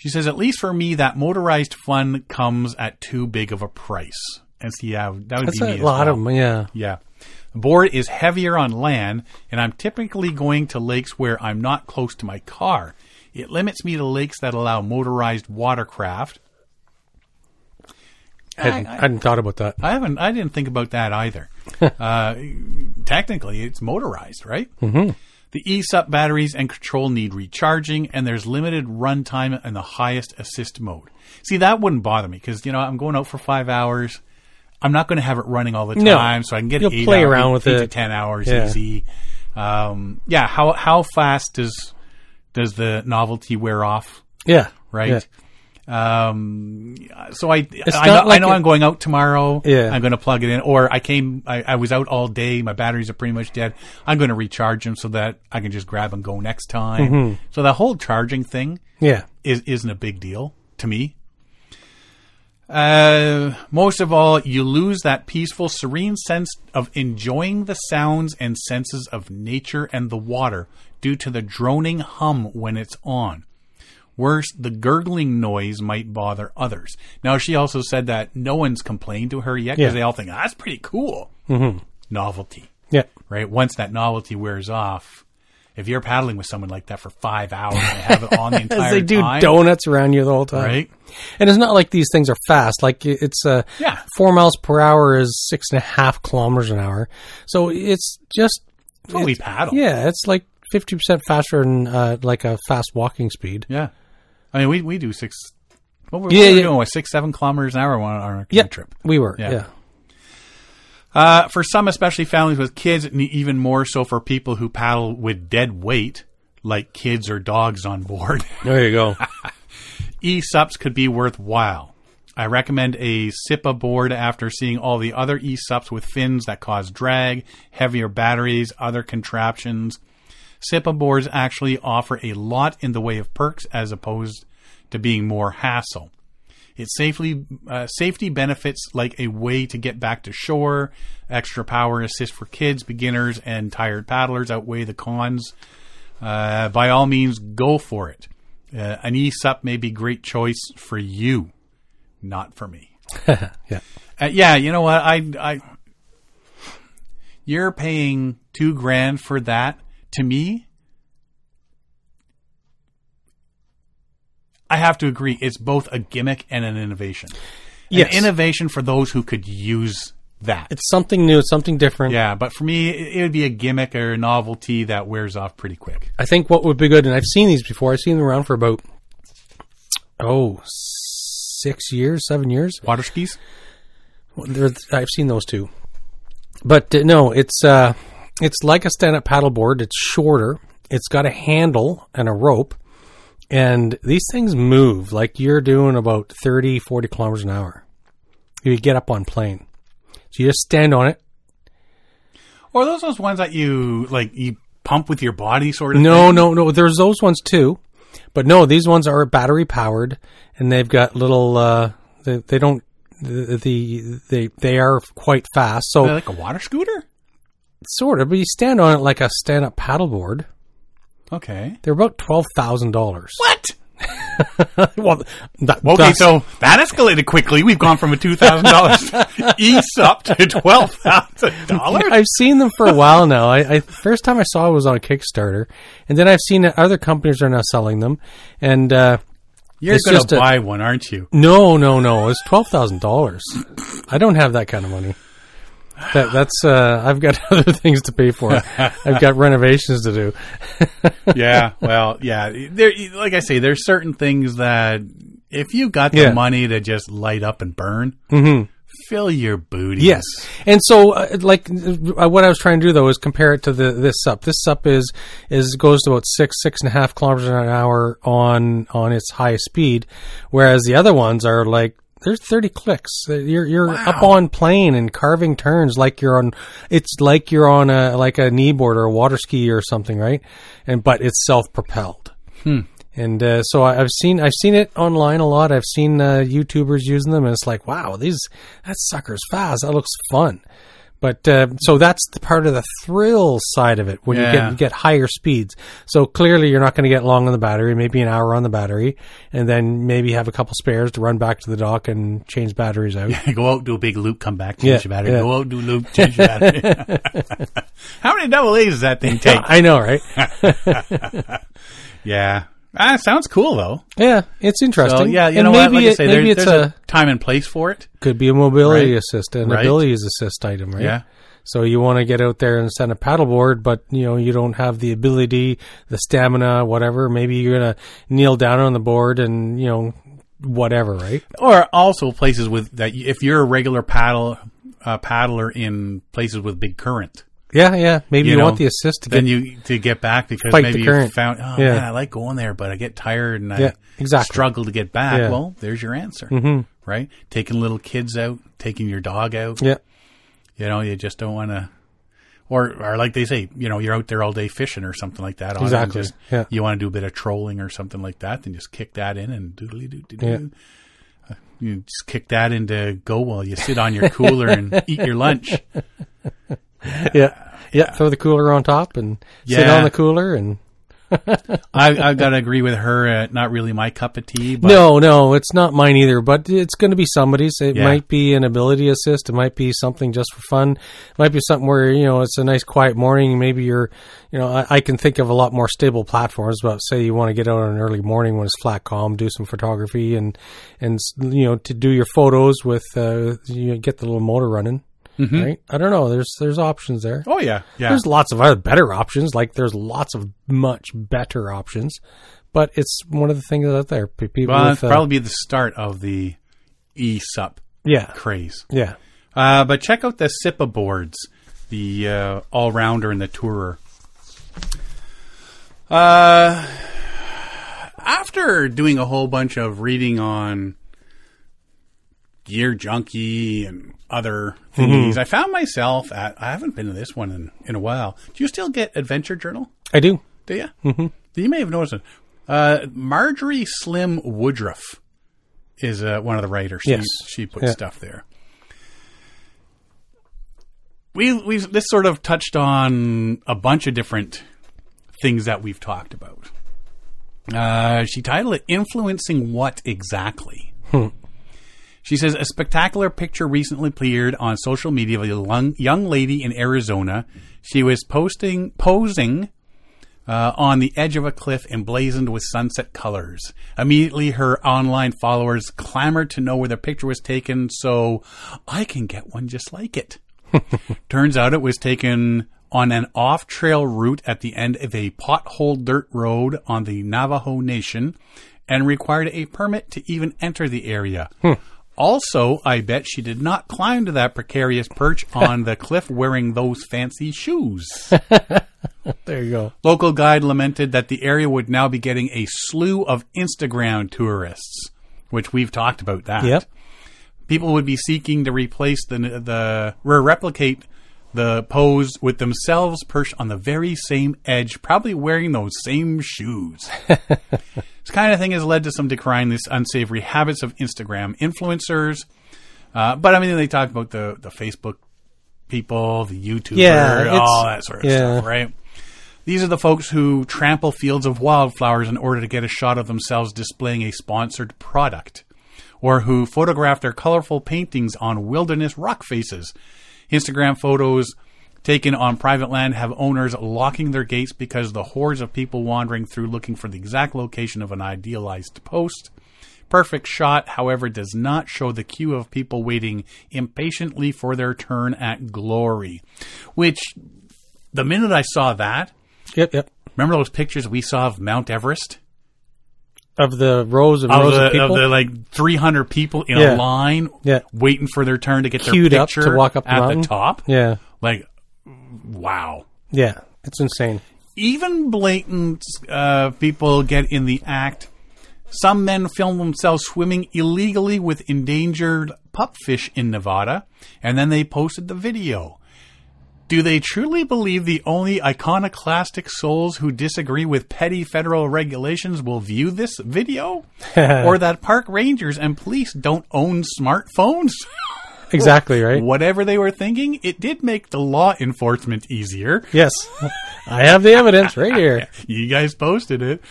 She says, at least for me, that motorized fun comes at too big of a price. And so, yeah, that would That's be me. That's a lot well. of them, yeah. Yeah. The board is heavier on land, and I'm typically going to lakes where I'm not close to my car. It limits me to lakes that allow motorized watercraft. I hadn't, I, I hadn't thought about that. I haven't. I didn't think about that either. uh, technically, it's motorized, right? Mm-hmm. The E S U P batteries and control need recharging, and there's limited run time in the highest assist mode. See, that wouldn't bother me because, you know, I'm going out for five hours. I'm not going to have it running all the time, no. so I can get You'll eight play hours, around with eight it. to ten hours yeah. easy. Um, yeah. How how fast does does the novelty wear off? Yeah. Right. Yeah. Um, so I, I know, like I know a, I'm going out tomorrow. Yeah. I'm going to plug it in, or I came, I, I was out all day. My batteries are pretty much dead. I'm going to recharge them so that I can just grab and go next time. Mm-hmm. So the whole charging thing yeah. is, isn't a big deal to me. Uh, most of all, you lose that peaceful, serene sense of enjoying the sounds and senses of nature and the water due to the droning hum when it's on. Worse, the gurgling noise might bother others. Now, she also said that no one's complained to her yet because yeah. they all think, oh, that's pretty cool. Mm-hmm. Novelty. Yeah. Right? Once that novelty wears off, if you're paddling with someone like that for five hours and have it on the entire time. They do time, donuts around you the whole time. Right? And it's not like these things are fast. Like, it's uh, yeah. four miles per hour is six and a half kilometers an hour. So it's just... It's what we paddle. Yeah. It's like fifty percent faster than uh, like a fast walking speed. Yeah. I mean, we, we do six, what were, yeah, what were yeah. we doing? What, six, seven kilometers an hour on our yeah, trip. We were, yeah. yeah. Uh, for some, especially families with kids, and even more so for people who paddle with dead weight, like kids or dogs on board. There you go. E S U Ps could be worthwhile. I recommend a SIPA board after seeing all the other E S U Ps with fins that cause drag, heavier batteries, other contraptions. SIPA boards actually offer a lot in the way of perks as opposed to being more hassle. It's safely, uh, safety benefits like a way to get back to shore, extra power assist for kids, beginners, and tired paddlers outweigh the cons. Uh, by all means, go for it. Uh, an E S U P may be a great choice for you, not for me. yeah. Uh, yeah, you know what? I, I, you're paying two grand for that. To me, I have to agree, it's both a gimmick and an innovation. Yes. An innovation for those who could use that. It's something new, it's something different. Yeah, but for me, it would be a gimmick or a novelty that wears off pretty quick. I think what would be good, and I've seen these before, I've seen them around for about, oh, six years, seven years. Water skis? I've seen those too. But uh, no, it's... Uh, It's like a stand-up paddleboard. It's shorter. It's got a handle and a rope. And these things move like you're doing about thirty, forty kilometers an hour. You get up on plane. So you just stand on it. Or are those those ones that you like you pump with your body sort of no, thing? No, no, no. There's those ones too. But no, these ones are battery powered and they've got little uh, they, they don't the, the they they are quite fast. So like a water scooter? Sort of, but you stand on it like a stand-up paddleboard. Okay. They're about twelve thousand dollars. What? well, that, okay, that's... so that escalated quickly. We've gone from a two thousand dollars E S U P to twelve thousand dollars. I've seen them for a while now. I, I first time I saw it was on Kickstarter, and then I've seen that other companies are now selling them. And uh, you're going to buy a... one, aren't you? No, no, no. It's twelve thousand dollars. I don't have that kind of money. That, that's uh, I've got other things to pay for. I've got renovations to do. yeah, well, yeah. There, like I say, there's certain things that if you got the yeah. money to just light up and burn, mm-hmm. fill your booty. Yes, and so uh, like uh, what I was trying to do though is compare it to the this S U P. This S U P is is goes to about six six and a half kilometers an hour on on its high speed, whereas the other ones are like. There's thirty clicks. You're you're wow. up on plane and carving turns like you're on. It's like you're on a like a kneeboard or a water ski or something, right? And but it's self propelled. Hmm. And uh, so I've seen I've seen it online a lot. I've seen uh, YouTubers using them, and it's like, wow, these that sucker's fast. That looks fun. But uh, so that's the part of the thrill side of it when yeah. you get you get higher speeds. So clearly you're not going to get long on the battery, maybe an hour on the battery, and then maybe have a couple spares to run back to the dock and change batteries out. Yeah, go out, do a big loop, come back, change yeah, your battery. Yeah. Go out, do a loop, change your battery. How many double A's does that thing take? I know, right? yeah. Ah, sounds cool, though. Yeah, it's interesting. So, yeah, you and know maybe what? Like it, I say, maybe there, it's there's a, a time and place for it. Could be a mobility right? assist, an right. abilities assist item, right? Yeah. So you want to get out there and send a paddleboard, but you know you don't have the ability, the stamina, whatever. Maybe you're gonna kneel down on the board and you know whatever, right? Or also places with that. If you're a regular paddle uh, paddler in places with big current. Yeah, yeah. Maybe you, you know, want the assist to get, then you, to get back because maybe you found, oh, yeah. man, I like going there, but I get tired and I yeah, exactly. struggle to get back. Yeah. Well, there's your answer, mm-hmm. right? Taking little kids out, taking your dog out. Yeah. You know, you just don't want to, or or like they say, you know, you're out there all day fishing or something like that. Exactly. Just, yeah. You want to do a bit of trolling or something like that, then just kick that in and doodly-doo-doo-doo. Yeah. Uh, you just kick that into go while you sit on your cooler and eat your lunch. Yeah. yeah, yeah. Throw the cooler on top and yeah. sit on the cooler, and I, I've got to agree with her. Uh, not really my cup of tea. But no, no, it's not mine either. But it's going to be somebody's. It yeah. might be an ability assist. It might be something just for fun. It might be something where you know it's a nice quiet morning. Maybe you're, you know, I, I can think of a lot more stable platforms. But say you want to get out on an early morning when it's flat calm, do some photography, and and you know to do your photos with uh, you know, get the little motor running. Mm-hmm. Right? I don't know. There's there's options there. Oh, yeah. yeah. There's lots of other better options. Like, there's lots of much better options. But it's one of the things out there. People well, with, uh, probably be the start of the E S U P yeah. craze. Yeah. Uh, but check out the SIPA boards, the uh, all-rounder and the tourer. Uh, after doing a whole bunch of reading on Gear Junkie and other thingies. Mm-hmm. I found myself at, I haven't been to this one in, in a while. Do you still get Adventure Journal? I do. Do you? Mm-hmm. You may have noticed it. Uh, Marjorie Slim Woodruff is uh, one of the writers. Yes. She, she put yeah. stuff there. We, we've this sort of touched on a bunch of different things that we've talked about. Uh, she titled it Influencing What Exactly? Hmm. She says, a spectacular picture recently appeared on social media of a young lady in Arizona. She was posting posing uh, on the edge of a cliff emblazoned with sunset colors. Immediately, her online followers clamored to know where the picture was taken, so I can get one just like it. Turns out it was taken on an off-trail route at the end of a potholed dirt road on the Navajo Nation and required a permit to even enter the area. Hmm. Also, I bet she did not climb to that precarious perch on the cliff wearing those fancy shoes. There you go. Local guide lamented that the area would now be getting a slew of Instagram tourists, which we've talked about that. Yep. People would be seeking to replace the, the or replicate the pose with themselves perched on the very same edge, probably wearing those same shoes. This kind of thing has led to some decrying these unsavory habits of Instagram influencers. Uh, but, I mean, they talk about the, the Facebook people, the YouTuber, yeah, all that sort of yeah. stuff, right? These are the folks who trample fields of wildflowers in order to get a shot of themselves displaying a sponsored product, or who photograph their colorful paintings on wilderness rock faces. Instagram photos taken on private land have owners locking their gates because the hordes of people wandering through looking for the exact location of an idealized post. Perfect shot, however, does not show the queue of people waiting impatiently for their turn at glory. Which, the minute I saw that, yep, yep. remember those pictures we saw of Mount Everest? Of the rows and of rows the, of people? Of the, like, three hundred people in yeah. a line yeah. waiting for their turn to get Queued their picture up to walk up the at mountain. The top. Yeah. Like, wow. Yeah, it's insane. Even blatant uh, people get in the act. Some men film themselves swimming illegally with endangered pupfish in Nevada, and then they posted the video. Do they truly believe the only iconoclastic souls who disagree with petty federal regulations will view this video? Or that park rangers and police don't own smartphones? exactly, right? Whatever they were thinking, it did make the law enforcement easier. Yes. I have the evidence right here. You guys posted it.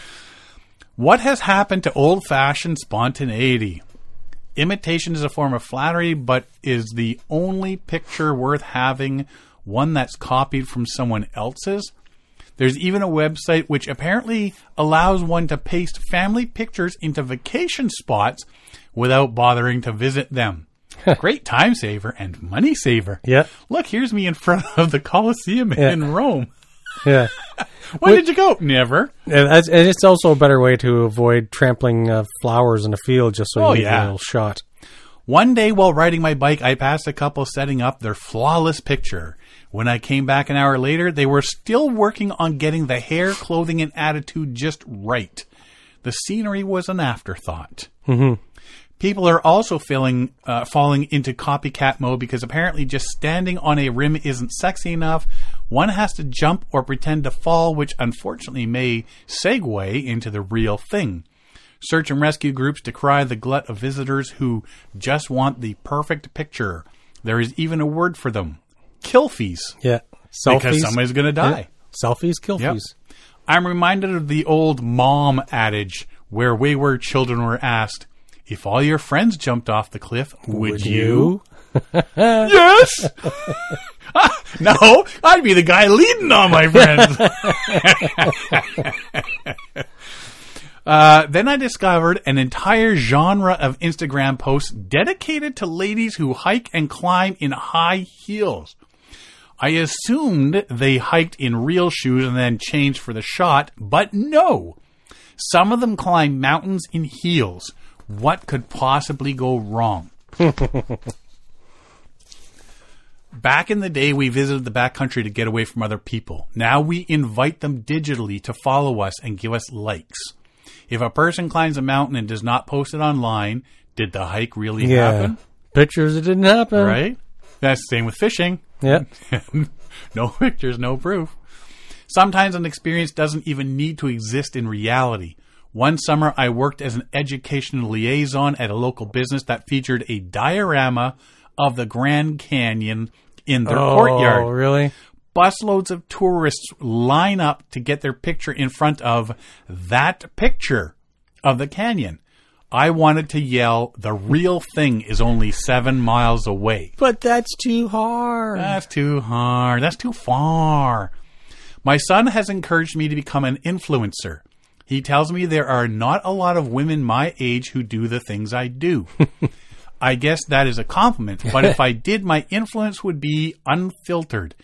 What has happened to old-fashioned spontaneity? Imitation is a form of flattery, but is the only picture worth having one that's copied from someone else's? There's even a website which apparently allows one to paste family pictures into vacation spots without bothering to visit them. Great time saver and money saver. Yeah. Look, here's me in front of the Colosseum yeah. in Rome. Yeah. When Which, did you go? Never. And it's also a better way to avoid trampling uh, flowers in a field just so oh, you yeah. get a little shot. One day while riding my bike, I passed a couple setting up their flawless picture. When I came back an hour later, they were still working on getting the hair, clothing, and attitude just right. The scenery was an afterthought. Mm-hmm. People are also feeling, uh, falling into copycat mode because apparently just standing on a rim isn't sexy enough. One has to jump or pretend to fall, which unfortunately may segue into the real thing. Search and rescue groups decry the glut of visitors who just want the perfect picture. There is even a word for them. Kilfies. Yeah. Selfies. Because somebody's going to die. Yeah. Selfies, kilfies. Yep. I'm reminded of the old mom adage where wayward children were asked, if all your friends jumped off the cliff, would, would you? you? Yes! No, I'd be the guy leading all my friends. uh, then I discovered an entire genre of Instagram posts dedicated to ladies who hike and climb in high heels. I assumed they hiked in real shoes and then changed for the shot, but no. Some of them climb mountains in heels. What could possibly go wrong? Back in the day, we visited the backcountry to get away from other people. Now we invite them digitally to follow us and give us likes. If a person climbs a mountain and does not post it online, did the hike really yeah. happen? Pictures, it didn't happen. Right? That's the same with fishing. Yeah. No pictures, no proof. Sometimes an experience doesn't even need to exist in reality. One summer, I worked as an educational liaison at a local business that featured a diorama of the Grand Canyon in their oh, courtyard. Oh, really? Busloads of tourists line up to get their picture in front of that picture of the canyon. I wanted to yell, the real thing is only seven miles away. But that's too hard. That's too hard. That's too far. My son has encouraged me to become an influencer. He tells me there are not a lot of women my age who do the things I do. I guess that is a compliment, but if I did, my influence would be unfiltered.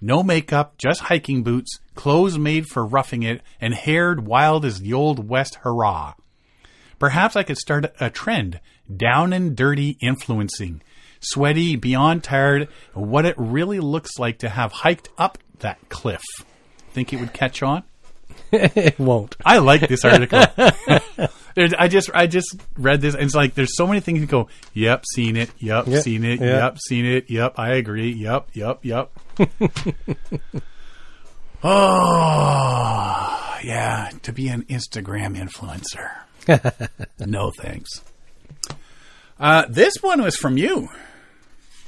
No makeup, just hiking boots, clothes made for roughing it, and haired wild as the old West, hurrah. Perhaps I could start a trend, down and dirty influencing. Sweaty, beyond tired, what it really looks like to have hiked up that cliff. Think it would catch on? It won't. I like this article. I just I just read this, and it's like there's so many things you go, yep, seen it, yep, yep seen it, yep. yep, seen it, yep, I agree, yep, yep, yep. Oh, yeah, to be an Instagram influencer. No thanks. Uh, this one was from you.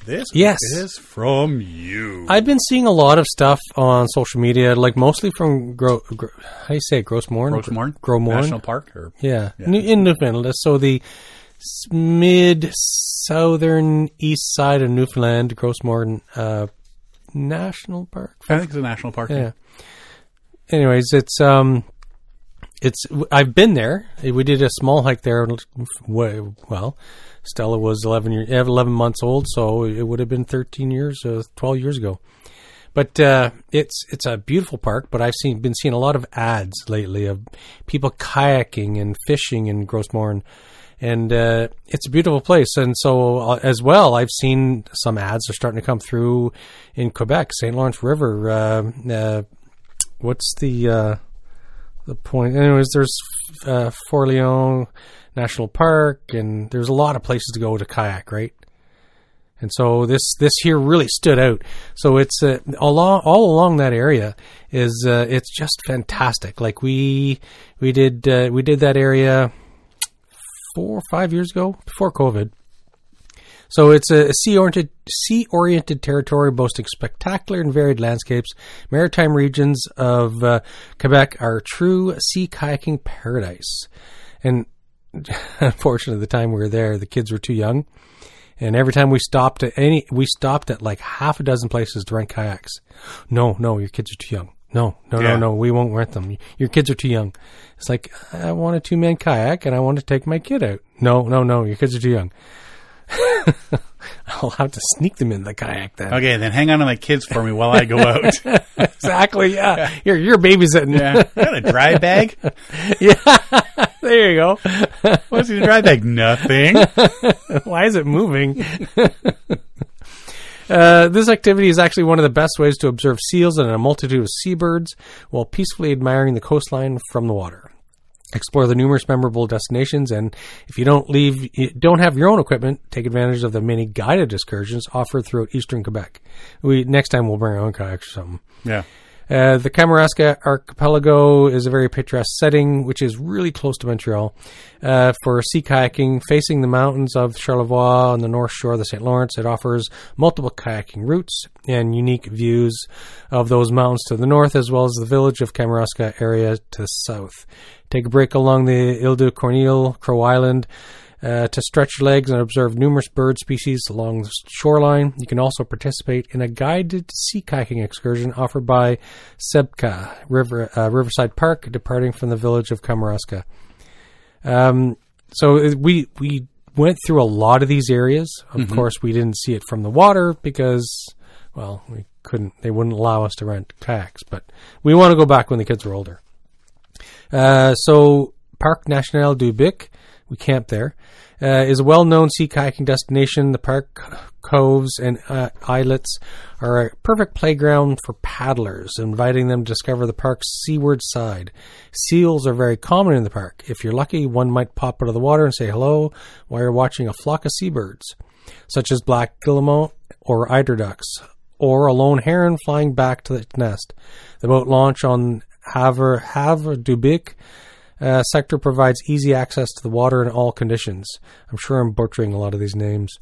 This yes. is from you. I've been seeing a lot of stuff on social media, like mostly from Gro- Gro- how do you say it? Gros Morne? Gros Morne. Gros Morne National Park, or yeah, yeah. New, in Newfoundland. So the mid southern east side of Newfoundland, Gros Morne uh, National Park. I think it's a national park. Yeah. yeah. Anyways, it's um, it's I've been there. We did a small hike there. Well. Stella was eleven, year, eleven months old, so it would have been thirteen years, uh, twelve years ago. But uh, it's it's a beautiful park, but I've seen been seeing a lot of ads lately of people kayaking and fishing in Gros Morne, and uh, it's a beautiful place. And so uh, as well, I've seen some ads are starting to come through in Quebec, Saint Lawrence River. Uh, uh, what's the uh, the point? Anyways, there's uh, Forillon National Park, and there's a lot of places to go to kayak, right? And so this this here really stood out. So it's uh, along all along that area is uh, it's just fantastic. Like we we did uh, we did that area four or five years ago before COVID. So it's a sea-oriented, sea-oriented territory boasting spectacular and varied landscapes. Maritime regions of uh, Quebec are a true sea kayaking paradise. And unfortunately, the time we were there, the kids were too young. And every time we stopped at any, we stopped at like half a dozen places to rent kayaks. No, no, your kids are too young. No, no, yeah. no, no, we won't rent them. Your kids are too young. It's like, I want a two-man kayak and I want to take my kid out. No, no, no, your kids are too young. I'll have to sneak them in the kayak then. Okay, then hang on to my kids for me while I go out. Exactly, yeah. You're, you're babysitting. Yeah. Got a dry bag? Yeah. There you go. What's in the dry bag? Nothing. Why is it moving? Uh, this activity is actually one of the best ways to observe seals and a multitude of seabirds while peacefully admiring the coastline from the water. Explore the numerous memorable destinations, and if you don't leave, you don't have your own equipment, take advantage of the many guided excursions offered throughout eastern Quebec. We next time we'll bring our own kayaks or something. Yeah. Uh, the Kamouraska Archipelago is a very picturesque setting, which is really close to Montreal, uh, for sea kayaking, facing the mountains of Charlevoix on the north shore of the Saint Lawrence. It offers multiple kayaking routes and unique views of those mountains to the north, as well as the village of Kamouraska area to the south. Take a break along the Ile de Cornille, Crow Island, Uh, to stretch legs and observe numerous bird species along the shoreline. You can also participate in a guided sea kayaking excursion offered by Sebka River, uh, Riverside Park, departing from the village of Kamouraska. Um, so we we went through a lot of these areas. Of mm-hmm. course, we didn't see it from the water because, well, we couldn't. They wouldn't allow us to rent kayaks. But we want to go back when the kids were older. Uh, so Parc National du Bic. We camped there, uh, is a well-known sea kayaking destination. The park coves and uh, islets are a perfect playground for paddlers, inviting them to discover the park's seaward side. Seals are very common in the park. If you're lucky, one might pop out of the water and say hello while you're watching a flock of seabirds, such as black guillemot or eider ducks, or a lone heron flying back to its nest. The boat launch on Havre, Havre du Bic Uh, sector provides easy access to the water in all conditions. I'm sure I'm butchering a lot of these names.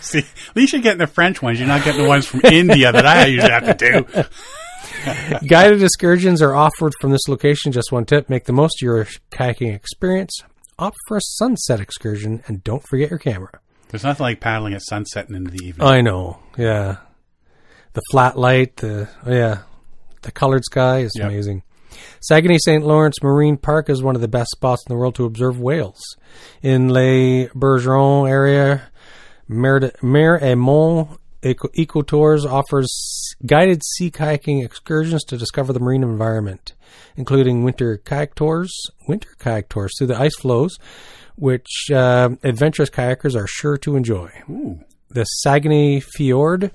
See, at least you're getting the French ones. You're not getting the ones from India that I usually have to do. Guided excursions are offered from this location. Just one tip, make the most of your kayaking experience. Opt for a sunset excursion and don't forget your camera. There's nothing like paddling at sunset and into the evening. I know, yeah. The flat light, the yeah, the colored sky is yep. amazing. Saguenay Saint Lawrence Marine Park is one of the best spots in the world to observe whales. In Les Bergerons area, Mer et Mont Eco Tours offers guided sea kayaking excursions to discover the marine environment, including winter kayak tours, winter kayak tours through the ice floes, which uh, adventurous kayakers are sure to enjoy. Ooh. The Saguenay Fjord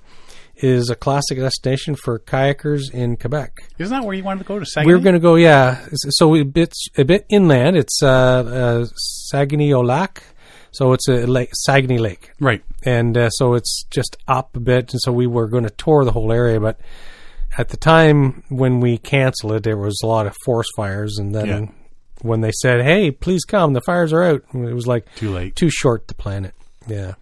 is a classic destination for kayakers in Quebec. Isn't that where you wanted to go, to Saguenay? We were going to go, yeah. So it's a bit inland. It's uh, uh, Saguenay-au-Lac. So it's a lake, Saguenay Lake. Right. And uh, so it's just up a bit. And so we were going to tour the whole area. But at the time when we canceled it, there was a lot of forest fires. And then yeah. when they said, hey, please come, the fires are out. It was like too late, too short to plan it. Yeah.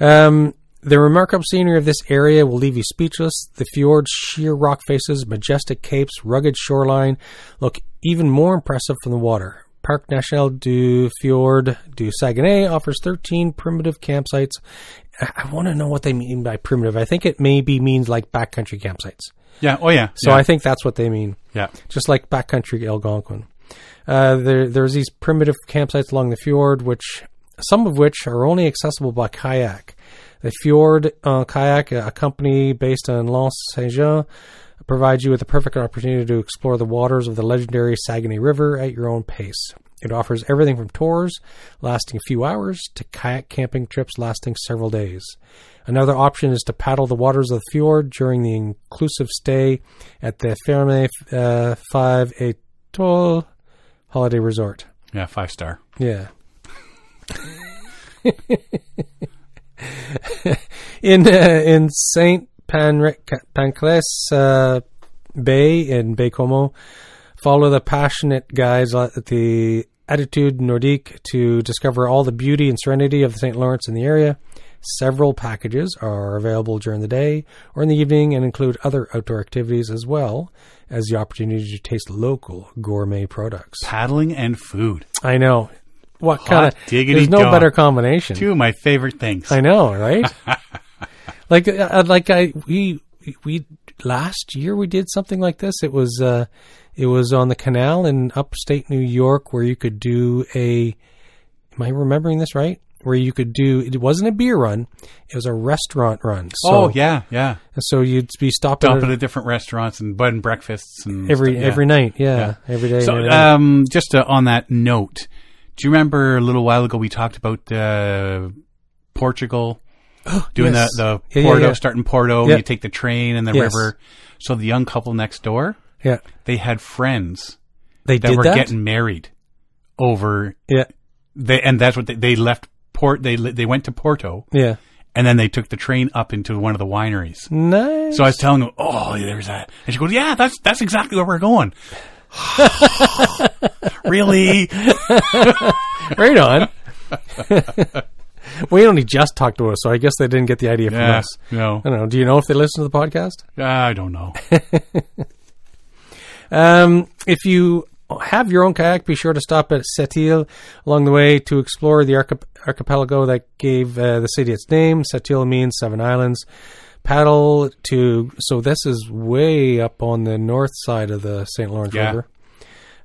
Um... The remarkable scenery of this area will leave you speechless. The fjord's sheer rock faces, majestic capes, rugged shoreline look even more impressive from the water. Parc National du Fjord du Saguenay offers thirteen primitive campsites. I want to know what they mean by primitive. I think it maybe means like backcountry campsites. Yeah. Oh, yeah. So yeah. I think that's what they mean. Yeah. Just like backcountry Algonquin. Uh, there, there's these primitive campsites along the fjord, which some of which are only accessible by kayak. The Fjord uh, Kayak, a company based in Lens-Saint-Jean, provides you with the perfect opportunity to explore the waters of the legendary Saguenay River at your own pace. It offers everything from tours lasting a few hours to kayak camping trips lasting several days. Another option is to paddle the waters of the fjord during the inclusive stay at the Ferme uh, Five Etoiles Holiday Resort. Yeah, five star. Yeah. in uh, in Saint Pancras uh, Bay in Bay Como, follow the passionate guides at the Attitude Nordique to discover all the beauty and serenity of the Saint Lawrence in the area. Several packages are available during the day or in the evening and include other outdoor activities as well as the opportunity to taste local gourmet products. Paddling and food. I know. What kind of... There's no dog. Better combination. Two of my favorite things. I know, right? like, like I, we, we, last year we did something like this. It was, uh, it was on the canal in upstate New York where you could do a, am I remembering this right? Where you could do, it wasn't a beer run, it was a restaurant run. So, oh, yeah, yeah. So you'd be stopping Stop at, at different restaurants and bed and breakfasts. and Every stuff, yeah. every night, yeah, yeah, every day. So every um, just to, on that note, do you remember a little while ago we talked about uh, Portugal, oh, doing yes. the, the yeah, Porto, yeah, yeah. starting Porto, yeah. and you take the train and the yes. river. So the young couple next door, yeah, they had friends they that did were that? getting married over, yeah. they and that's what they, they left Port, they they went to Porto, yeah, and then they took the train up into one of the wineries. Nice. So I was telling them, oh, there's that, and she goes, yeah, that's that's exactly where we're going. Really? Right on. We only just talked to us, so I guess they didn't get the idea from yeah, us. No, I don't know. Do you know if they listen to the podcast? Uh, I don't know. um, if you. Have your own kayak, be sure to stop at Setil along the way to explore the archip- archipelago that gave uh, the city its name. Setil means seven islands. Paddle to, so this is way up on the north side of the Saint Lawrence yeah. River.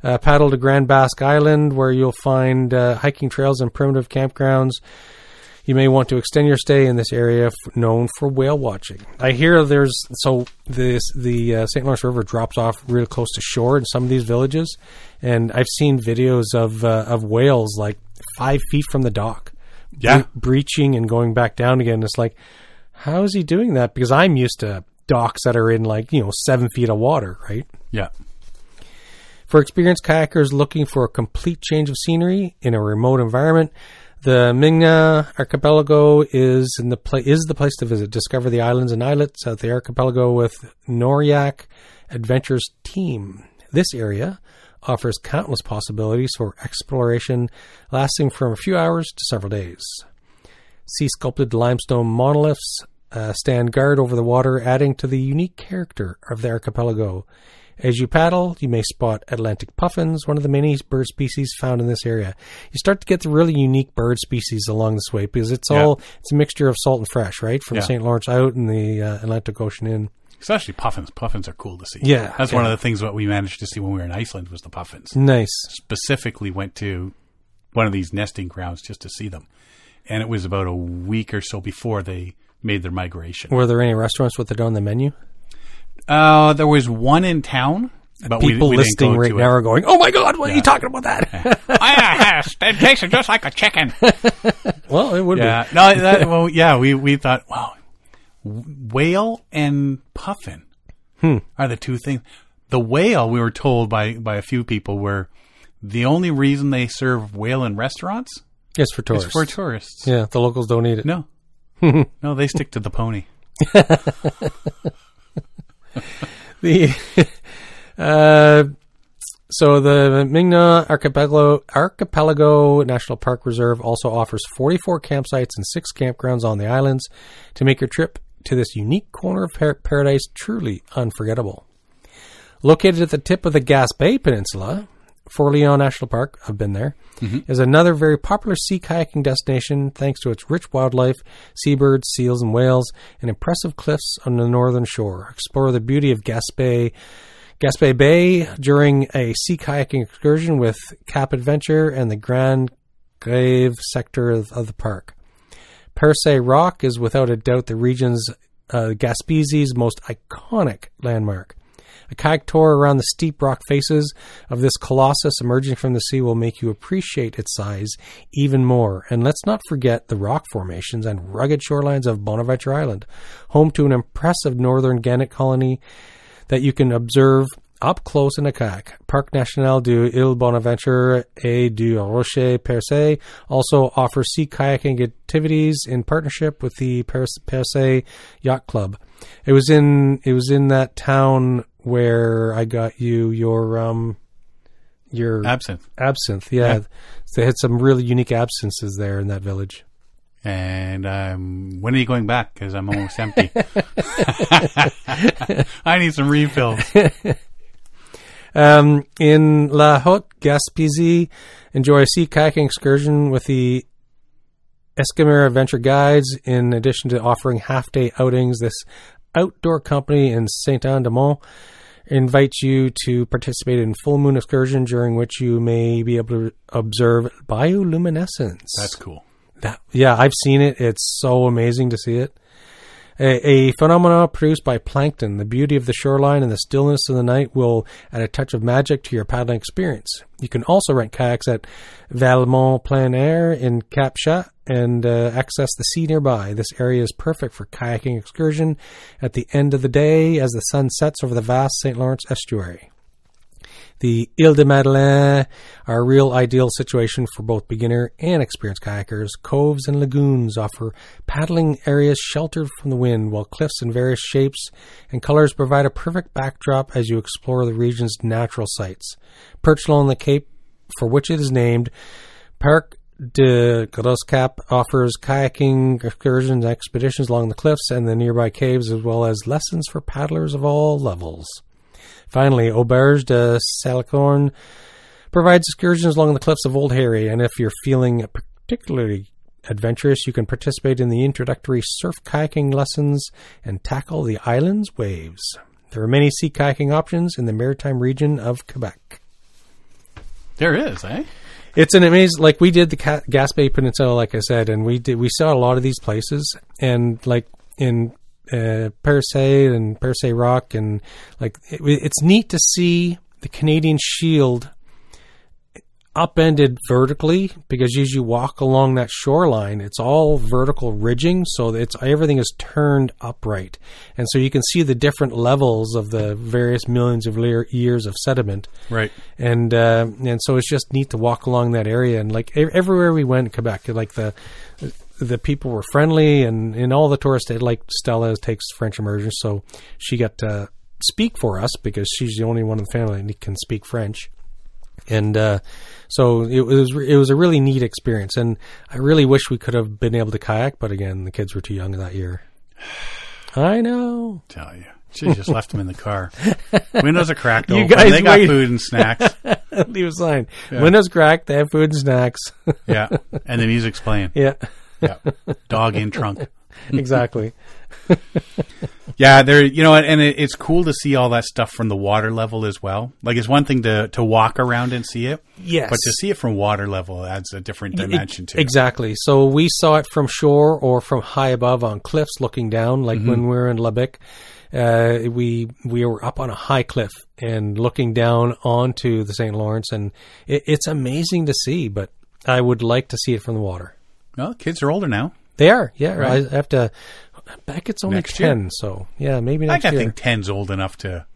Uh, paddle to Grand Basque Island where you'll find uh, hiking trails and primitive campgrounds. You may want to extend your stay in this area f- known for whale watching. I hear there's, so this, the uh, Saint Lawrence River drops off real close to shore in some of these villages. And I've seen videos of uh, of whales like five feet from the dock. Yeah. Bre- breaching and going back down again. It's like, how is he doing that? Because I'm used to docks that are in like, you know, seven feet of water, right? Yeah. For experienced kayakers looking for a complete change of scenery in a remote environment, the Mingna Archipelago is in the pla- is the place to visit. Discover the islands and islets at the archipelago with Noryak Adventures Team. This area offers countless possibilities for exploration, lasting from a few hours to several days. See sculpted limestone monoliths uh, stand guard over the water, adding to the unique character of the archipelago. As you paddle, you may spot Atlantic puffins, one of the many bird species found in this area. You start to get the really unique bird species along this way because it's yeah. all it's a mixture of salt and fresh, right? From yeah. Saint Lawrence out and the uh, Atlantic Ocean in. Especially puffins. Puffins are cool to see. Yeah. That's yeah. one of the things what we managed to see when we were in Iceland was the puffins. Nice. Specifically went to one of these nesting grounds just to see them. And it was about a week or so before they made their migration. Were there any restaurants with it on the menu? Uh, there was one in town, but people we, we listening didn't go right to now it. Are going, "Oh my God, what yeah. are you talking about that?" I asked. It tasted just like a chicken. Well, it would yeah. be. No, that, well, yeah, we we thought, wow, whale and puffin hmm. are the two things. The whale, we were told by by a few people, were the only reason they serve whale in restaurants is for tourists. It's for tourists. Yeah, the locals don't eat it. No, no, they stick to the pony. the uh, so the Mingna Archipelago, Archipelago National Park Reserve also offers forty-four campsites and six campgrounds on the islands to make your trip to this unique corner of par- paradise truly unforgettable. Located at the tip of the Gaspé Peninsula, Forillon National Park, I've been there, mm-hmm. is another very popular sea kayaking destination thanks to its rich wildlife, seabirds, seals, and whales, and impressive cliffs on the northern shore. Explore the beauty of Gaspé, Gaspé Bay during a sea kayaking excursion with Cap Adventure and the Grand Grave sector of, of the park. Percé Rock is without a doubt the region's uh, Gaspési's most iconic landmark. A kayak tour around the steep rock faces of this colossus emerging from the sea will make you appreciate its size even more. And let's not forget the rock formations and rugged shorelines of Bonaventure Island, home to an impressive northern gannet colony that you can observe up close in a kayak. Parc National du Ile Bonaventure et du Rocher Percé also offers sea kayaking activities in partnership with the Percé Yacht Club. It was in it was in that town where I got you your um your absinthe. Absinthe, yeah. yeah. So they had some really unique absinthes there in that village. And um, when are you going back? Because I'm almost empty. I need some refills. Um, in La Haute Gaspésie, enjoy a sea kayaking excursion with the Esquimalt Adventure Guides. In addition to offering half-day outings, this outdoor company in Saint-Anne-de-Mont invites you to participate in full moon excursion, during which you may be able to observe bioluminescence. That's cool. That, yeah, I've seen it. It's so amazing to see it. A, a phenomenon produced by plankton. The beauty of the shoreline and the stillness of the night will add a touch of magic to your paddling experience. You can also rent kayaks at Valmont Plein Air in Cap Chat and uh, access the sea nearby. This area is perfect for kayaking excursion at the end of the day as the sun sets over the vast Saint Lawrence estuary. The Ile de Madeleine are a real ideal situation for both beginner and experienced kayakers. Coves and lagoons offer paddling areas sheltered from the wind, while cliffs in various shapes and colors provide a perfect backdrop as you explore the region's natural sights. Perched along the cape for which it is named, Parc de Gros Cap offers kayaking excursions and expeditions along the cliffs and the nearby caves, as well as lessons for paddlers of all levels. Finally, Auberge de Salicorne provides excursions along the cliffs of Old Harry, and if you're feeling particularly adventurous, you can participate in the introductory surf kayaking lessons and tackle the island's waves. There are many sea kayaking options in the maritime region of Quebec. There is, eh? It's an amazing, like we did the Gaspé Peninsula, like I said, and we did, we saw a lot of these places, and like in Uh, Percé and Percé Rock, and like it, it's neat to see the Canadian Shield upended vertically, because as you walk along that shoreline, it's all vertical ridging, so it's everything is turned upright, and so you can see the different levels of the various millions of le- years of sediment, right? And uh, and so it's just neat to walk along that area, and like e- everywhere we went in Quebec, like the the people were friendly, and in all the tourists, like Stella takes French immersion, so she got to speak for us because she's the only one in the family that can speak French. And uh, so it was it was a really neat experience, and I really wish we could have been able to kayak, but again, the kids were too young that year. I know. Tell you. She just left them in the car. Windows are cracked open. They wait. Got food and snacks. Leave a sign. Yeah. Windows cracked. They have food and snacks. Yeah. And the music's playing. Yeah. Yeah, dog in trunk. Exactly. Yeah, there. You know, and it, it's cool to see all that stuff from the water level as well. Like, it's one thing to, to walk around and see it. Yes. But to see it from water level adds a different dimension to it. Exactly. So we saw it from shore or from high above on cliffs looking down. Like mm-hmm. when we were in Lubbock, uh, we we were up on a high cliff and looking down onto the Saint Lawrence, and it, it's amazing to see. But I would like to see it from the water. Well, kids are older now. They are, yeah. Right. I have to. Beckett's only next ten, year. So yeah, maybe next I year. I think ten's old enough to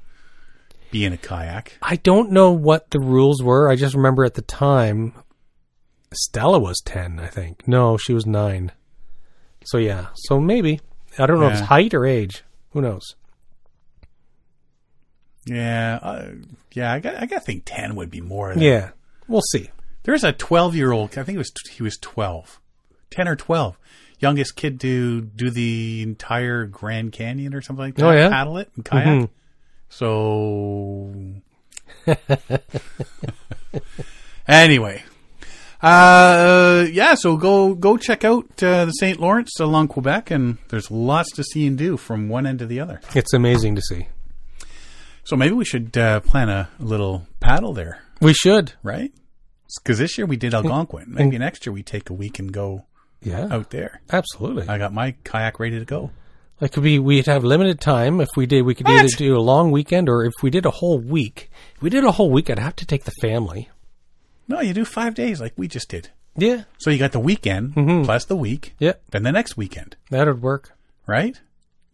be in a kayak. I don't know what the rules were. I just remember at the time, Stella was ten, I think. No, she was nine. So yeah, so maybe. I don't know yeah. if it's height or age. Who knows? Yeah, uh, yeah. I got. I got to think ten would be more. Than, yeah, we'll see. There's a twelve-year-old. I think it was he was twelve. ten or twelve, youngest kid to do the entire Grand Canyon or something like that. Oh, yeah? Paddle it and kayak. Mm-hmm. So anyway, uh, yeah. So go go check out uh, the Saint Lawrence along Quebec, and there's lots to see and do from one end to the other. It's amazing to see. So maybe we should uh, plan a little paddle there. We should, right? Because this year we did Algonquin. Maybe and, next year we take a week and go. Yeah, out there. Absolutely. I got my kayak ready to go. Like could be, we'd have limited time if we did. We could what? either do a long weekend, or if we did a whole week. If we did a whole week, I'd have to take the family. No, you do five days like we just did. Yeah. So you got the weekend mm-hmm. plus the week. Yeah. Then the next weekend. That would work. Right?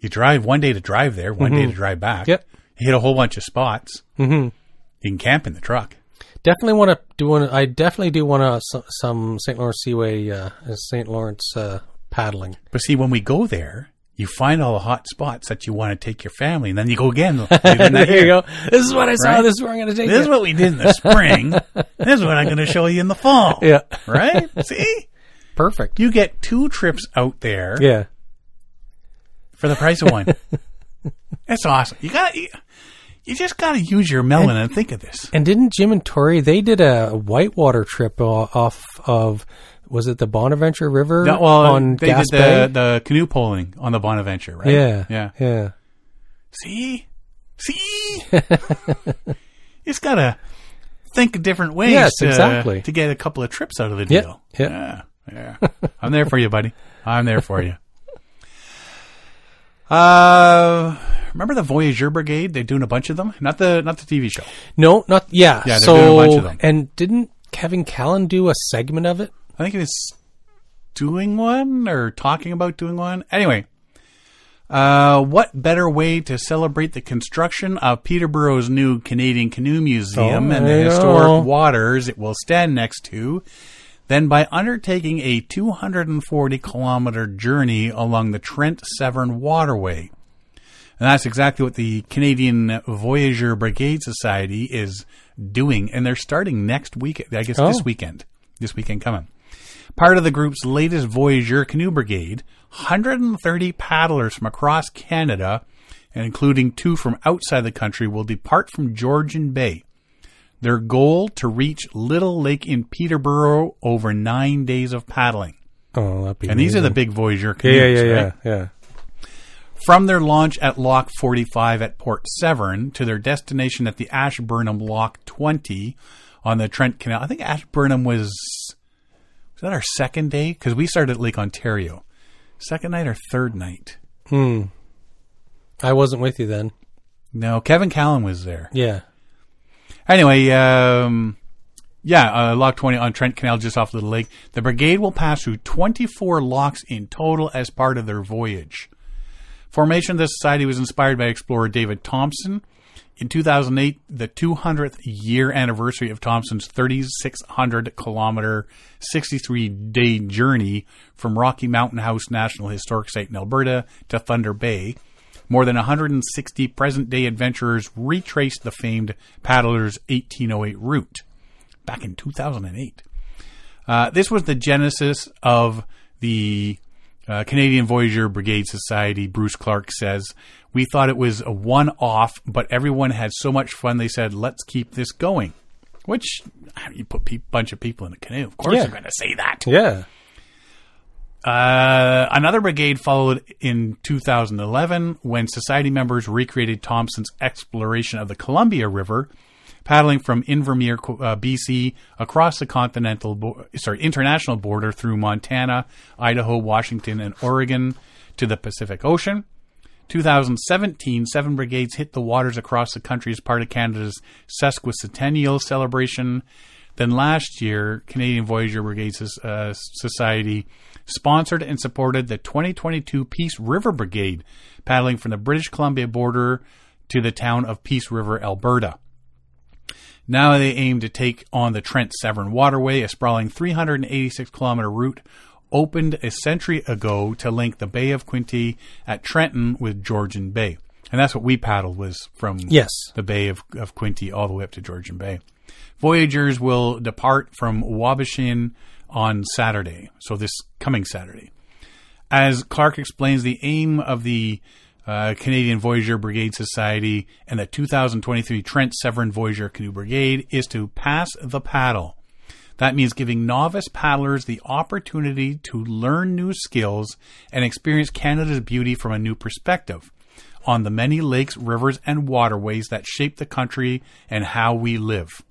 You drive one day to drive there, one mm-hmm. day to drive back. Yep. You hit a whole bunch of spots. Mm-hmm. You can camp in the truck. Definitely want to do an, I definitely do want to some, some Saint Lawrence Seaway, uh, Saint Lawrence uh, paddling. But see, when we go there, you find all the hot spots that you want to take your family, and then you go again. There you go. This is what I saw. Right? This is where I'm going to take you. This is what we did in the spring. This is what I'm going to show you in the fall. Yeah. Right? See? Perfect. You get two trips out there. Yeah. For the price of one. That's awesome. You got you, you just got to use your melon and, and think of this. And didn't Jim and Tori, they did a whitewater trip off of... Was it the Bonaventure River? No, well, on they Gaspé? did the, the canoe polling on the Bonaventure, right? Yeah, yeah, yeah. See, see, it's got to think different ways. Yes, to, exactly. To get a couple of trips out of the deal. Yep, yep. Yeah, yeah. I'm there for you, buddy. I'm there for you. Uh, remember the Voyageur Brigade? They're doing a bunch of them. Not the not the T V show. No, not yeah. Yeah, they're so, doing a bunch of them. And didn't Kevin Callan do a segment of it? I think it was doing one or talking about doing one. Anyway, uh, what better way to celebrate the construction of Peterborough's new Canadian Canoe Museum oh, and the historic know. waters it will stand next to than by undertaking a two hundred forty kilometer journey along the Trent-Severn Waterway? And that's exactly what the Canadian Voyageur Brigade Society is doing. And they're starting next week, I guess oh. this weekend, this weekend coming. Part of the group's latest Voyageur Canoe Brigade, one hundred thirty paddlers from across Canada, and including two from outside the country, will depart from Georgian Bay. Their goal, to reach Little Lake in Peterborough over nine days of paddling. Oh, that'd be And amazing. These are the big Voyageur canoes, yeah, yeah, yeah, right? Yeah, yeah. From their launch at Lock forty-five at Port Severn to their destination at the Ashburnham Lock twenty on the Trent Canal. I think Ashburnham was... Is that our second day? Because we started at Lake Ontario. Second night or third night? Hmm. I wasn't with you then. No, Kevin Callan was there. Yeah. Anyway, um, yeah, uh, Lock twenty on Trent Canal just off Little Lake. The brigade will pass through twenty-four locks in total as part of their voyage. Formation of the society was inspired by explorer David Thompson. In two thousand eight, the two hundredth year anniversary of Thompson's three thousand six hundred kilometer, sixty-three day journey from Rocky Mountain House National Historic Site in Alberta to Thunder Bay, more than one hundred sixty present-day adventurers retraced the famed paddler's eighteen oh eight route back in two thousand eight. Uh, this was the genesis of the... Uh, Canadian Voyageur Brigade Society. Bruce Clark says, we thought it was a one-off, but everyone had so much fun, they said, let's keep this going. Which, I mean, you put a pe- bunch of people in a canoe. Of course yeah. They're going to say that. Yeah. Uh, another brigade followed in two thousand eleven when society members recreated Thompson's exploration of the Columbia River, paddling from Invermere, uh, B C, across the continental, bo- sorry, international border through Montana, Idaho, Washington, and Oregon to the Pacific Ocean. two thousand seventeen, seven brigades hit the waters across the country as part of Canada's sesquicentennial celebration. Then last year, Canadian Voyageur Brigade uh, Society sponsored and supported the twenty twenty-two Peace River Brigade, paddling from the British Columbia border to the town of Peace River, Alberta. Now they aim to take on the Trent-Severn Waterway, a sprawling three hundred eighty-six kilometer route opened a century ago to link the Bay of Quinte at Trenton with Georgian Bay. And that's what we paddled, was from yes. the Bay of, of Quinte all the way up to Georgian Bay. Voyageurs will depart from Wabashin on Saturday, so this coming Saturday. As Clark explains, the aim of the Uh, Canadian Voyageur Brigade Society and the two thousand twenty-three Trent Severn Voyageur Canoe Brigade is to pass the paddle. That means giving novice paddlers the opportunity to learn new skills and experience Canada's beauty from a new perspective on the many lakes, rivers, and waterways that shape the country and how we live.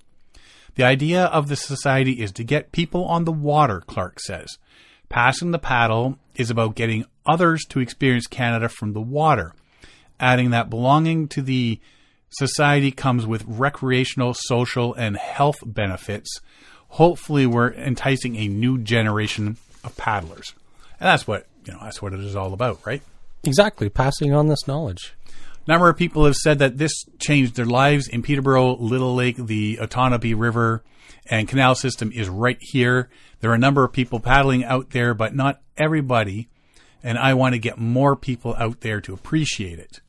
The idea of the society is to get people on the water, Clark says. Passing the paddle is about getting others to experience Canada from the water, adding that belonging to the society comes with recreational, social, and health benefits. Hopefully, we're enticing a new generation of paddlers, and that's what you know. That's what it is all about, right? Exactly, passing on this knowledge. A number of people have said that this changed their lives in Peterborough, Little Lake, the Otonabee River, and canal system is right here. There are a number of people paddling out there, but not everybody and I want to get more people out there to appreciate it.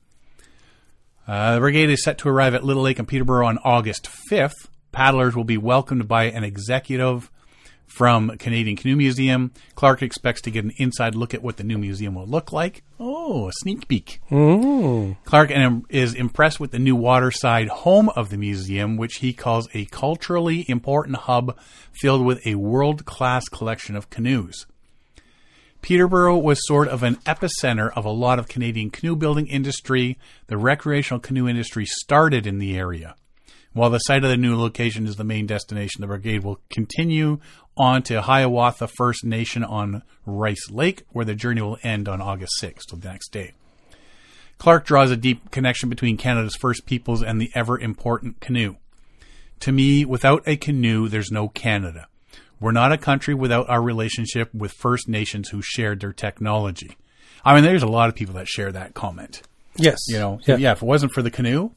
Uh, the brigade is set to arrive at Little Lake and Peterborough on August fifth. Paddlers will be welcomed by an executive from Canadian Canoe Museum. Clark expects to get an inside look at what the new museum will look like. Oh, a sneak peek. Ooh. Clark is impressed with the new waterside home of the museum, which he calls a culturally important hub filled with a world-class collection of canoes. Peterborough was sort of an epicenter of a lot of Canadian canoe building industry. The recreational canoe industry started in the area. While the site of the new location is the main destination, the brigade will continue on to Hiawatha First Nation on Rice Lake, where the journey will end on August sixth, so the next day. Clark draws a deep connection between Canada's First Peoples and the ever-important canoe. To me, without a canoe, there's no Canada. We're not a country without our relationship with First Nations who shared their technology. I mean, there's a lot of people that share that comment. Yes. You know, yeah, yeah if it wasn't for the canoe,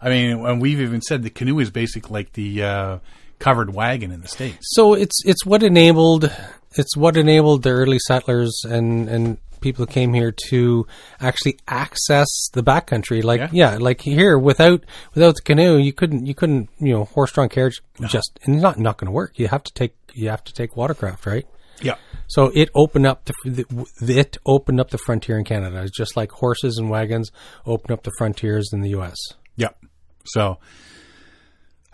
I mean, and we've even said the canoe is basically like the uh, covered wagon in the States. So it's it's what enabled it's what enabled the early settlers and, and people who came here to actually access the backcountry. Like yeah. yeah, like here without without the canoe, you couldn't you couldn't you know horse-drawn carriage no. just and it's not not going to work. You have to take. You have to take watercraft, right? Yeah. So it opened up the, the it opened up the frontier in Canada. It's just like horses and wagons opened up the frontiers in the U S. Yeah. So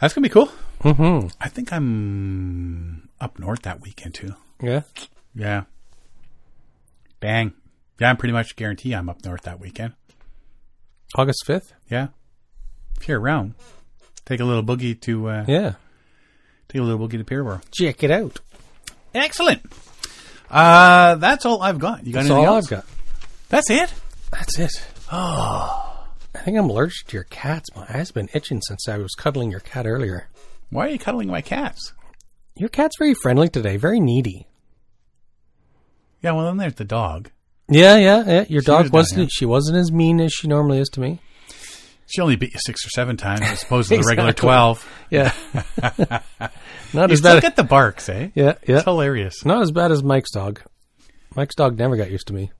that's gonna be cool. Mm-hmm. I think I'm up north that weekend too. Yeah. Yeah. Bang. Yeah, I'm pretty much guarantee I'm up north that weekend. August fifth. Yeah. If you're around, take a little boogie to. Uh, yeah. Take a little boogie to Peterborough. Check it out. Excellent. Uh, that's all I've got. You got that's anything all else? I've got. That's it? That's it. Oh. I think I'm allergic to your cats. My eyes have been itching since I was cuddling your cat earlier. Why are you cuddling my cats? Your cat's very friendly today. Very needy. Yeah, well, then there's the dog. Yeah, yeah, yeah. Your she dog was wasn't, she wasn't as mean as she normally is to me. She only beat you six or seven times as opposed to the exactly. regular twelve. Yeah. Not you as still bad. Get the barks, eh? Yeah, yeah. It's hilarious. Not as bad as Mike's dog. Mike's dog never got used to me.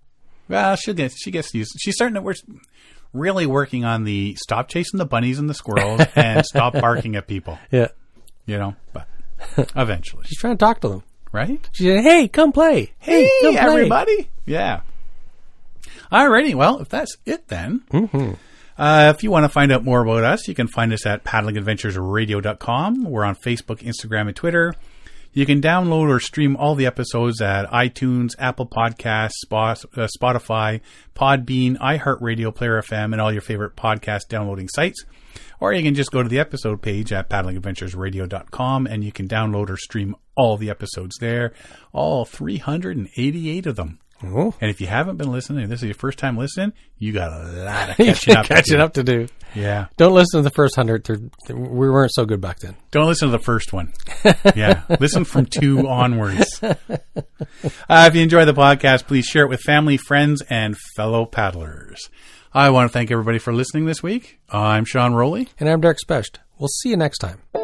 Well, she gets she gets used. She's starting to. We're really working on the stop chasing the bunnies and the squirrels and stop barking at people. Yeah. You know, but eventually she's trying to talk to them, right? She said, "Hey, come play. Hey, hey come play. Everybody." Yeah. Alrighty. Well, if that's it, then. Mm-hmm. Uh, if you want to find out more about us, you can find us at paddling adventures radio dot com. We're on Facebook, Instagram, and Twitter. You can download or stream all the episodes at iTunes, Apple Podcasts, Spotify, Podbean, iHeartRadio, Player F M, and all your favorite podcast downloading sites. Or you can just go to the episode page at paddling adventures radio dot com, and you can download or stream all the episodes there, all three hundred eighty-eight of them. Ooh. And if you haven't been listening, and this is your first time listening, you got a lot of catching, up, catching to do. up to do. Yeah. Don't listen to the first hundred. We weren't so good back then. Don't listen to the first one. Yeah. Listen from two onwards. Uh, if you enjoy the podcast, please share it with family, friends, and fellow paddlers. I want to thank everybody for listening this week. I'm Sean Rowley. And I'm Derek Specht. We'll see you next time.